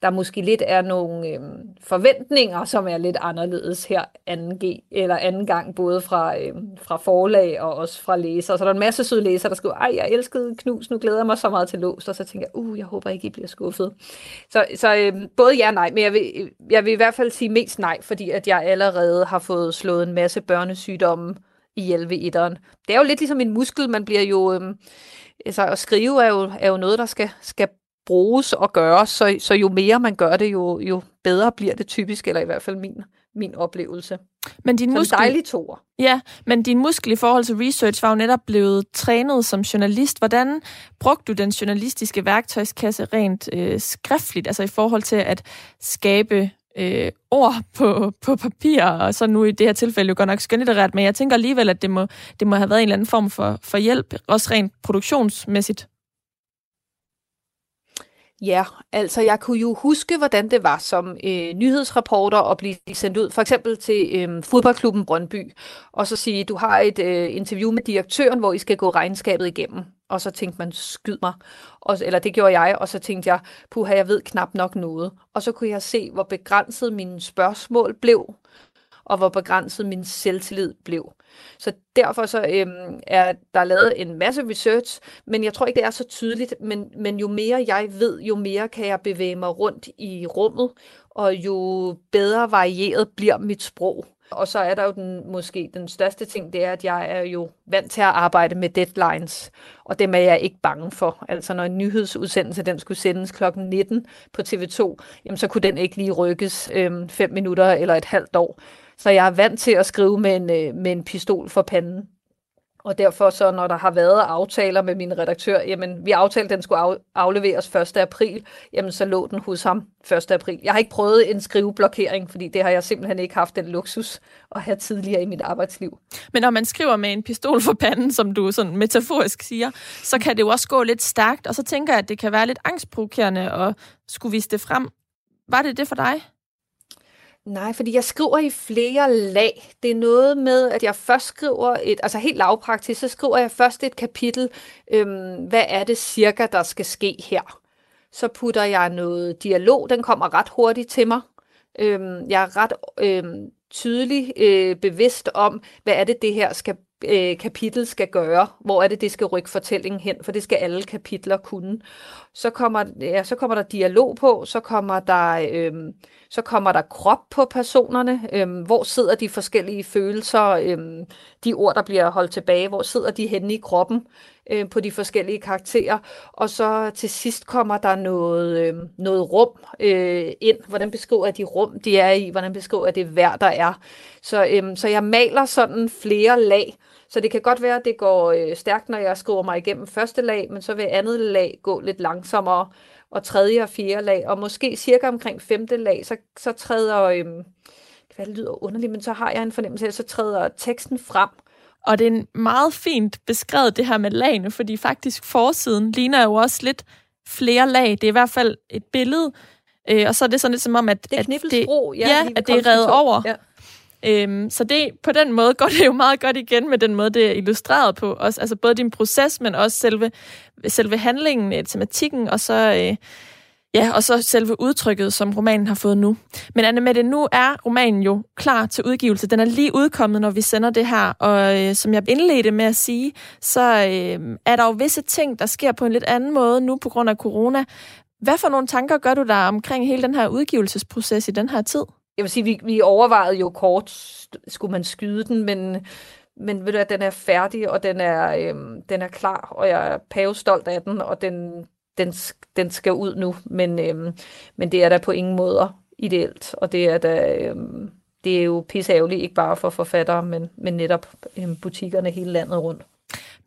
der måske lidt er nogle øh, forventninger, som er lidt anderledes her anden, G, eller anden gang, både fra, øh, fra forlag og også fra læsere. Så der er en masse søde læsere, der skriver, ej, jeg elskede Knus, nu glæder jeg mig så meget til Låst, og så tænker jeg, uh, jeg håber ikke, I bliver skuffet. Så, så øh, både ja og nej, men jeg vil, jeg vil i hvert fald sige mest nej, fordi at jeg allerede har fået slået en masse børnesygdomme ihjel ved etteren. Det er jo lidt ligesom en muskel, man bliver jo, øh, altså at skrive er jo, er jo noget, der skal, skal bruges og gøres, så, så jo mere man gør det, jo, jo bedre bliver det typisk, eller i hvert fald min, min oplevelse. Men din muskel... dejlig toer. Ja, men din muskel i forhold til research var jo netop blevet trænet som journalist. Hvordan brugte du den journalistiske værktøjskasse rent øh, skriftligt, altså i forhold til at skabe øh, ord på, på papir, og så nu i det her tilfælde jo godt nok skønlitterært, men jeg tænker alligevel, at det må, det må have været en eller anden form for, for hjælp, også rent produktionsmæssigt. Ja, altså jeg kunne jo huske, hvordan det var som øh, nyhedsreporter at blive sendt ud, for eksempel til øh, fodboldklubben Brøndby, og så sige, du har et øh, interview med direktøren, hvor I skal gå regnskabet igennem. Og så tænkte man, skyd mig. Og, eller det gjorde jeg, og så tænkte jeg, puha, jeg ved knap nok noget. Og så kunne jeg se, hvor begrænset mine spørgsmål blev, og hvor begrænset min selvtillid blev. Så derfor så, øhm, er der lavet en masse research, men jeg tror ikke, det er så tydeligt, men, men jo mere jeg ved, jo mere kan jeg bevæge mig rundt i rummet, og jo bedre varieret bliver mit sprog. Og så er der jo den, måske den største ting, det er, at jeg er jo vant til at arbejde med deadlines, og dem er jeg ikke bange for. Altså når en nyhedsudsendelse, den skulle sendes klokken nitten på T V to, jamen, så kunne den ikke lige rykkes øhm, fem minutter eller et halvt år. Så jeg er vant til at skrive med en, med en pistol for panden. Og derfor så, når der har været aftaler med min redaktør, jamen vi aftalte, at den skulle af, afleveres første april, jamen så lå den hos ham første april. Jeg har ikke prøvet en skriveblokering, fordi det har jeg simpelthen ikke haft den luksus at have tidligere i mit arbejdsliv. Men når man skriver med en pistol for panden, som du sådan metaforisk siger, så kan det jo også gå lidt stærkt, og så tænker jeg, at det kan være lidt angstprovokerende at skulle vise det frem. Var det det for dig? Nej, fordi jeg skriver i flere lag. Det er noget med, at jeg først skriver et, altså helt lavpraktisk, så skriver jeg først et kapitel, øhm, hvad er det cirka, der skal ske her? Så putter jeg noget dialog, den kommer ret hurtigt til mig. Øhm, jeg er ret øhm, tydelig øh, bevidst om, hvad er det, det her skal, øh, kapitel skal gøre? Hvor er det, det skal rykke fortællingen hen? For det skal alle kapitler kunne. Så kommer, ja, så kommer der dialog på, så kommer der... Øh, Så kommer der krop på personerne. Øhm, hvor sidder de forskellige følelser? Øhm, de ord, der bliver holdt tilbage. Hvor sidder de henne i kroppen øhm, på de forskellige karakterer? Og så til sidst kommer der noget, øhm, noget rum øh, ind. Hvordan beskriver de rum, de er i? Hvordan beskriver det vejr, der er? Så, øhm, så jeg maler sådan flere lag. Så det kan godt være, at det går øh, stærkt, når jeg skriver mig igennem første lag, men så vil andet lag gå lidt langsommere, og tredje og fjerde lag, og måske cirka omkring femte lag, så, så træder, øhm, hvad det lyder underligt, men så har jeg en fornemmelse af, så træder teksten frem. Og det er meget fint beskrevet det her med lagene, fordi faktisk forsiden ligner jo også lidt flere lag. Det er i hvert fald et billede, øh, og så er det sådan lidt som om, at det er, at det, bro, ja, ja, at det er revet over. Ja. Øhm, så det, på den måde går det jo meget godt igen med den måde, det er illustreret på. Også, altså både din proces, men også selve, selve handlingen, tematikken, og så, øh, ja, og så selve udtrykket, som romanen har fået nu. Men Anne Mette, nu er romanen jo klar til udgivelse. Den er lige udkommet, når vi sender det her. Og øh, som jeg indledte med at sige, så øh, er der jo visse ting, der sker på en lidt anden måde nu på grund af corona. Hvad for nogle tanker gør du der omkring hele den her udgivelsesproces i den her tid? Jeg vil sige, vi, vi overvejede jo kort, skulle man skyde den, men, men ved du at den er færdig, og den er, øhm, den er klar, og jeg er pavestolt af den, og den, den, den skal ud nu, men, øhm, men det er da på ingen måder ideelt, og det er da... Øhm, det er jo pisseærgerligt, ikke bare for forfattere, men, men netop butikkerne hele landet rundt.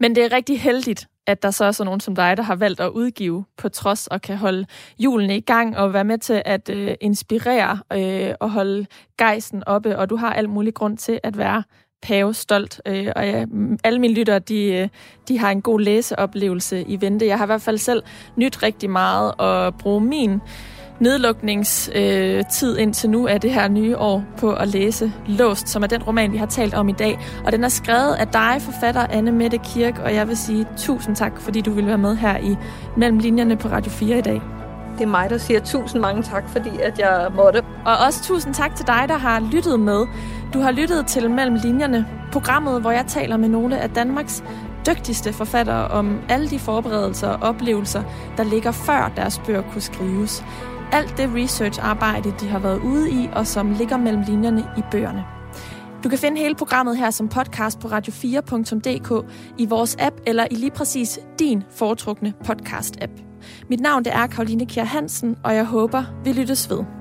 Men det er rigtig heldigt, at der så er sådan nogen som dig, der har valgt at udgive på trods og kan holde julene i gang og være med til at øh, inspirere øh, og holde gejsten oppe. Og du har alt mulig grund til at være pavestolt. Øh, og ja, alle mine lyttere, de, de har en god læseoplevelse i vente. Jeg har i hvert fald selv nydt rigtig meget at bruge min nedlukningstid øh, indtil nu af det her nye år på at læse Låst, som er den roman, vi har talt om i dag. Og den er skrevet af dig, forfatter Anne Mette Kirk, og jeg vil sige tusind tak, fordi du ville være med her i Mellemlinjerne på Radio fire i dag. Det er mig, der siger tusind mange tak, fordi at jeg måtte. Og også tusind tak til dig, der har lyttet med. Du har lyttet til Mellemlinjerne, programmet, hvor jeg taler med nogle af Danmarks dygtigste forfattere om alle de forberedelser og oplevelser, der ligger før deres bøger kunne skrives. Alt det research-arbejde, de har været ude i, og som ligger mellem linjerne i bøgerne. Du kan finde hele programmet her som podcast på radio fire punktum d k, i vores app eller i lige præcis din foretrukne podcast-app. Mit navn det er Karoline Kjær Hansen, og jeg håber, vi lyttes ved.